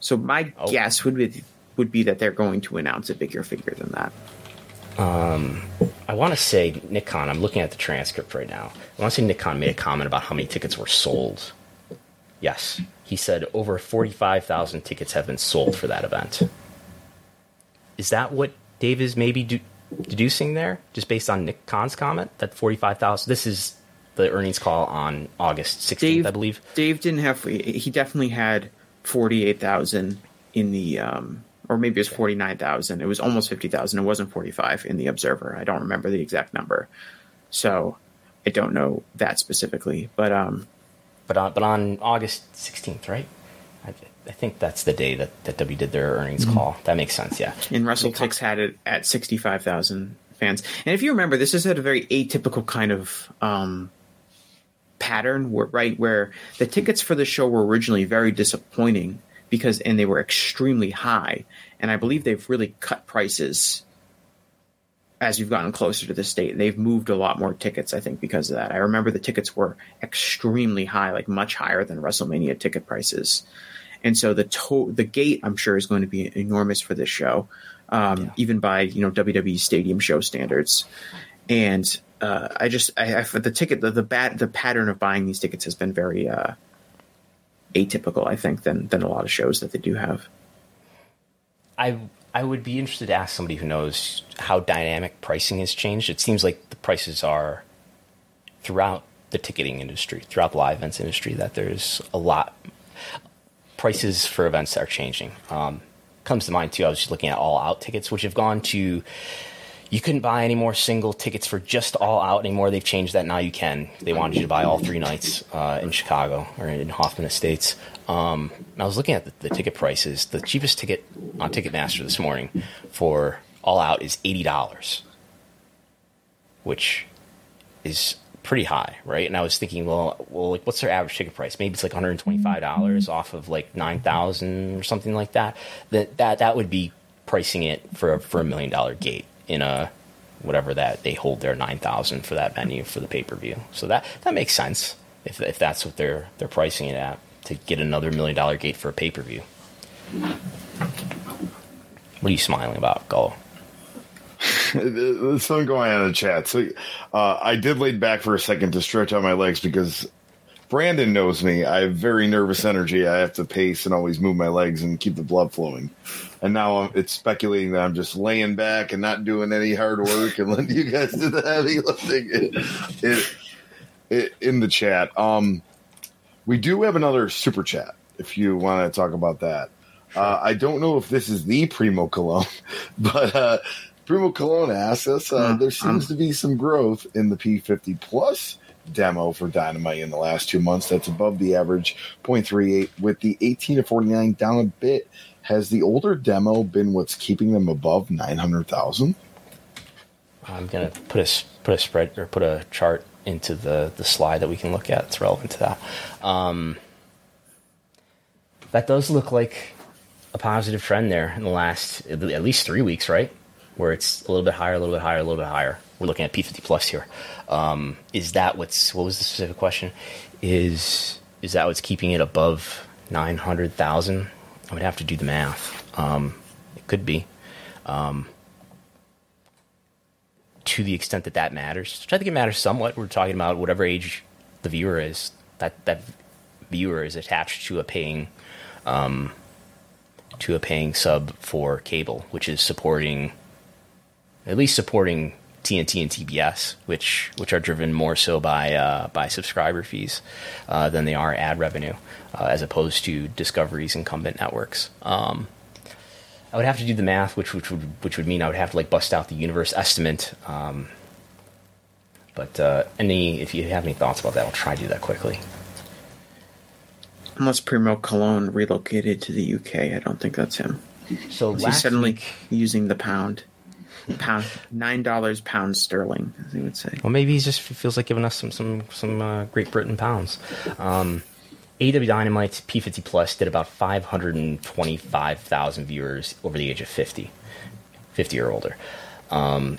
So my oh. guess would be would be that they're going to announce a bigger figure than that. Um, I want to say Nick Khan, I'm looking at the transcript right now. I want to say Nick Khan made a comment about how many tickets were sold. Yes. He said over forty-five thousand tickets have been sold for that event. Is that what Dave is maybe do- deducing there? Just based on Nick Khan's comment that forty-five thousand, this is the earnings call on August sixteenth, Dave, I believe. Dave didn't have, he definitely had forty-eight thousand in the, um, or maybe it was forty-nine thousand. It was almost fifty thousand. It wasn't forty-five in the Observer. I don't remember the exact number. So I don't know that specifically. But um, but on, but on August sixteenth, right? I, I think that's the day that, that W did their earnings mm-hmm. call. That makes sense, yeah. And WrestleTix had it at sixty-five thousand fans. And if you remember, this is at a very atypical kind of um, pattern, right, where the tickets for the show were originally very disappointing. Because and they were extremely high, and I believe they've really cut prices as we've gotten closer to this date. They've moved a lot more tickets, I think, because of that. I remember the tickets were extremely high, like much higher than WrestleMania ticket prices, and so the to- the gate I'm sure is going to be enormous for this show, um, yeah. even by you know W W E stadium show standards. And uh, I just I, I the ticket the the, bat, the pattern of buying these tickets has been very. Uh, atypical, I think, than than a lot of shows that they do have. I I would be interested to ask somebody who knows how dynamic pricing has changed. It seems like the prices are throughout the ticketing industry, throughout the live events industry, that there's a lot. Prices for events are changing. Um, comes to mind, too, I was just looking at all-out tickets, which have gone to You couldn't buy any more single tickets for just All Out anymore. They've changed that. Now you can. They wanted you to buy all three nights uh, in Chicago or in Hoffman Estates. Um, and I was looking at the, the ticket prices. The cheapest ticket on Ticketmaster this morning for All Out is eighty dollars, which is pretty high, right? And I was thinking, well, well, like, what's their average ticket price? Maybe it's like one hundred twenty-five dollars off of like nine thousand or something like that. That that that would be pricing it for for a million dollar gate in a whatever that they hold their nine thousand for that venue for the pay per view. So that that makes sense if if that's what they're they're pricing it at to get another million dollar gate for a pay per view. What are you smiling about, Gullo? There's something going on in the chat. So uh, I did lean back for a second to stretch out my legs because Brandon knows me. I have very nervous energy. I have to pace and always move my legs and keep the blood flowing. And now it's speculating that I'm just laying back and not doing any hard work and letting you guys do the heavy lifting it, it, it, in the chat. Um, we do have another super chat if you want to talk about that. Uh, I don't know if this is the Primo Cologne, but uh, Primo Cologne asks us, uh, there seems to be some growth in the P fifty Plus demo for Dynamite in the last two months. That's above the average zero point three eight with the eighteen to forty-nine down a bit. Has the older demo been what's keeping them above nine hundred thousand? I'm going to put a, put a spread or put a chart into the, the slide that we can look at. It's relevant to that. Um, that does look like a positive trend there in the last at least three weeks, right? Where it's a little bit higher, a little bit higher, a little bit higher. We're looking at P fifty Plus here. Um, is that what's, what was the specific question? Is is that what's keeping it above nine hundred thousand? I would have to do the math. Um, it could be. Um, to the extent that that matters, which I think it matters somewhat. We're talking about whatever age the viewer is. That that viewer is attached to a paying um, to a paying sub for cable, which is supporting at least supporting T N T and T B S, which which are driven more so by uh, by subscriber fees uh, than they are ad revenue, uh, as opposed to Discovery's incumbent networks. Um, I would have to do the math, which which would which would mean I would have to like bust out the universe estimate. Um, but uh, any if you have any thoughts about that, I'll try to do that quickly. Unless Primo Cologne relocated to the U K, I don't think that's him. So last he's suddenly week, using the pound. Pound, nine dollars pound sterling, as he would say. Well, maybe he just feels like giving us some some some uh, Great Britain pounds. Um, A E W Dynamite's P fifty Plus did about five hundred and twenty-five thousand viewers over the age of fifty, fifty or older, um,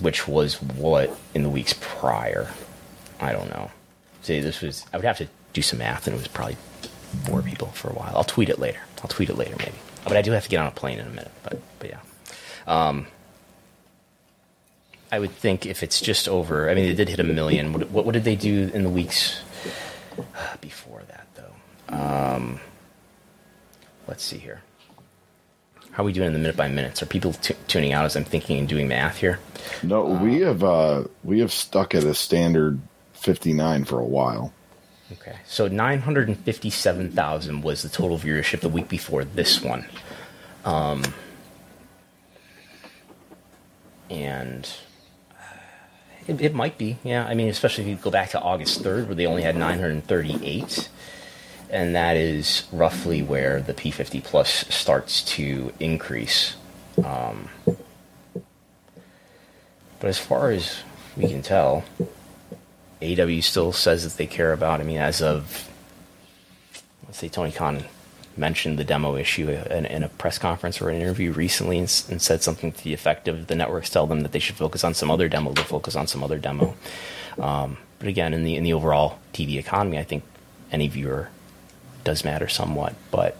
which was what in the weeks prior. I don't know. See, this was I would have to do some math, and it was probably more people for a while. I'll tweet it later. I'll tweet it later, maybe. But I do have to get on a plane in a minute. But but yeah. Um, I would think if it's just over, I mean, they did hit a million. What, what, what did they do in the weeks before that, though? Um, let's see here. How are we doing in the minute by minutes? Are people t- tuning out as I'm thinking and doing math here? No, um, we have uh, we have stuck at a standard fifty-nine for a while. Okay, so nine hundred fifty-seven thousand was the total viewership the week before this one. Um, and... It, it might be, yeah. I mean, especially if you go back to August third, where they only had nine hundred thirty-eight, and that is roughly where the P fifty Plus starts to increase. Um, but as far as we can tell, A E W still says that they care about, I mean, as of, let's say Tony Khan mentioned the demo issue in, in a press conference or an interview recently and, and said something to the effect of the networks tell them that they should focus on some other demo. They'll focus on some other demo. Um, but again, in the in the overall T V economy, I think any viewer does matter somewhat. But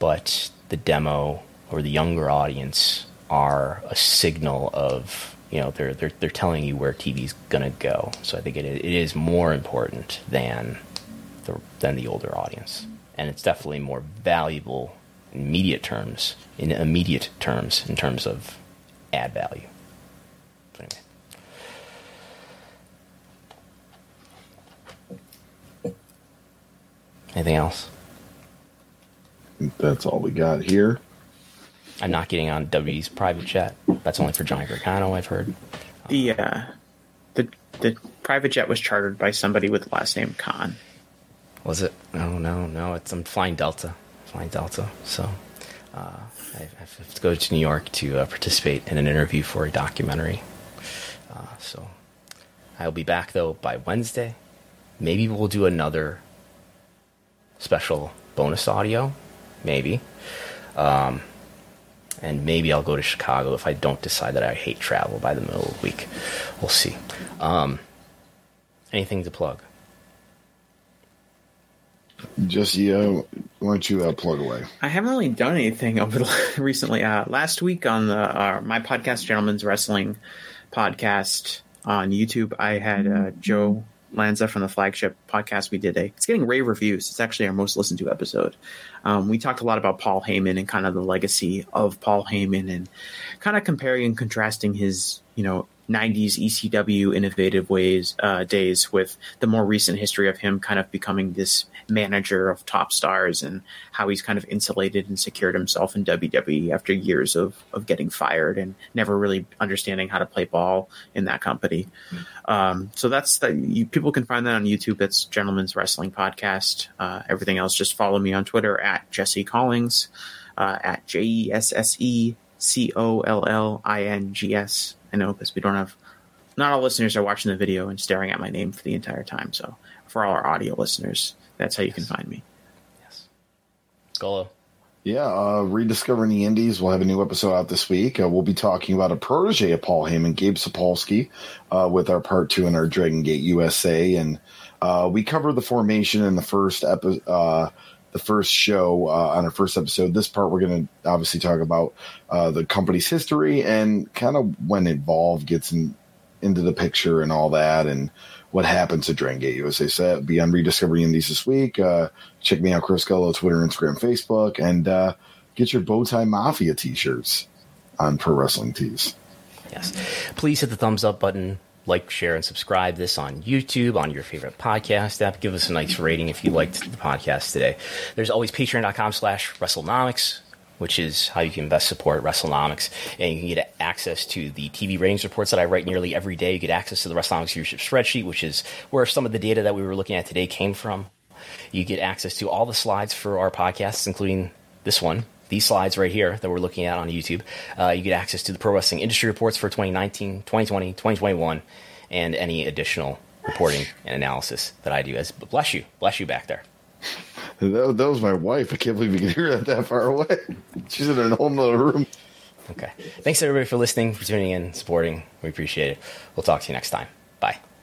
but the demo or the younger audience are a signal of, you know, they're they're they're telling you where T V's gonna go. So I think it it is more important than the than the older audience. And it's definitely more valuable in immediate terms, in immediate terms, in terms of ad value. So anyway. Anything else? That's all we got here. I'm not getting on W W E's private chat. That's only for Johnny Gargano, I've heard. The uh, the the private jet was chartered by somebody with the last name Khan. Was it? No, no, no. It's I'm flying Delta, flying Delta. So uh, I have to go to New York to uh, participate in an interview for a documentary. Uh, so I'll be back though by Wednesday. Maybe we'll do another special bonus audio. Maybe. Um, and maybe I'll go to Chicago if I don't decide that I hate travel by the middle of the week. We'll see. Um, anything to plug? Just, yeah, why don't you uh, plug away? I haven't really done anything over the, recently. Uh, last week on the uh, my podcast, Gentlemen's Wrestling Podcast on YouTube, I had uh, Joe Lanza from the Flagship Podcast. We did a it's getting rave reviews. It's actually our most listened to episode. Um, we talked a lot about Paul Heyman and kind of the legacy of Paul Heyman and kind of comparing and contrasting his, you know, nineties E C W innovative ways uh, days with the more recent history of him kind of becoming this manager of top stars and how he's kind of insulated and secured himself in W W E after years of, of getting fired and never really understanding how to play ball in that company. Mm-hmm. Um, so that's that. You, people can find that on YouTube. That's Gentlemen's Wrestling Podcast. Uh, everything else, just follow me on Twitter at Jesse Collings, uh, at J E S S E C O L L I N G S. I know because we don't have – not all listeners are watching the video and staring at my name for the entire time. So for all our audio listeners, that's how you yes. can find me. Yes. Gullo. Yeah, uh, Rediscovering the Indies. We'll have a new episode out this week. Uh, we'll be talking about a protege of Paul Heyman, Gabe Sapolsky, uh, with our part two in our Dragon Gate U S A. And uh, we covered the formation in the first episode uh, – the first show uh, on our first episode. This part, we're going to obviously talk about uh, the company's history and kind of when Evolve gets in, into the picture and all that and what happens to Dragon Gate U S A. So that will be on Rediscovering Indies this week. Uh, check me out, Chris Gullo, Twitter, Instagram, Facebook, and uh, get your Bowtie Mafia t-shirts on Pro Wrestling Tees. Yes. Please hit the thumbs up button. Like, share, and subscribe this on YouTube, on your favorite podcast app. Give us a nice rating if you liked the podcast today. There's always patreon.com slash WrestleNomics, which is how you can best support WrestleNomics. And you can get access to the T V ratings reports that I write nearly every day. You get access to the WrestleNomics viewership spreadsheet, which is where some of the data that we were looking at today came from. You get access to all the slides for our podcasts, including this one. These slides right here that we're looking at on YouTube, uh, you get access to the pro wrestling industry reports for twenty nineteen, twenty twenty, twenty twenty-one, and any additional reporting and analysis that I do. As bless you, bless you back there. That, that was my wife. I can't believe you could hear that that far away. She's in a whole nother room. Okay. Thanks everybody for listening, for tuning in, supporting. We appreciate it. We'll talk to you next time. Bye.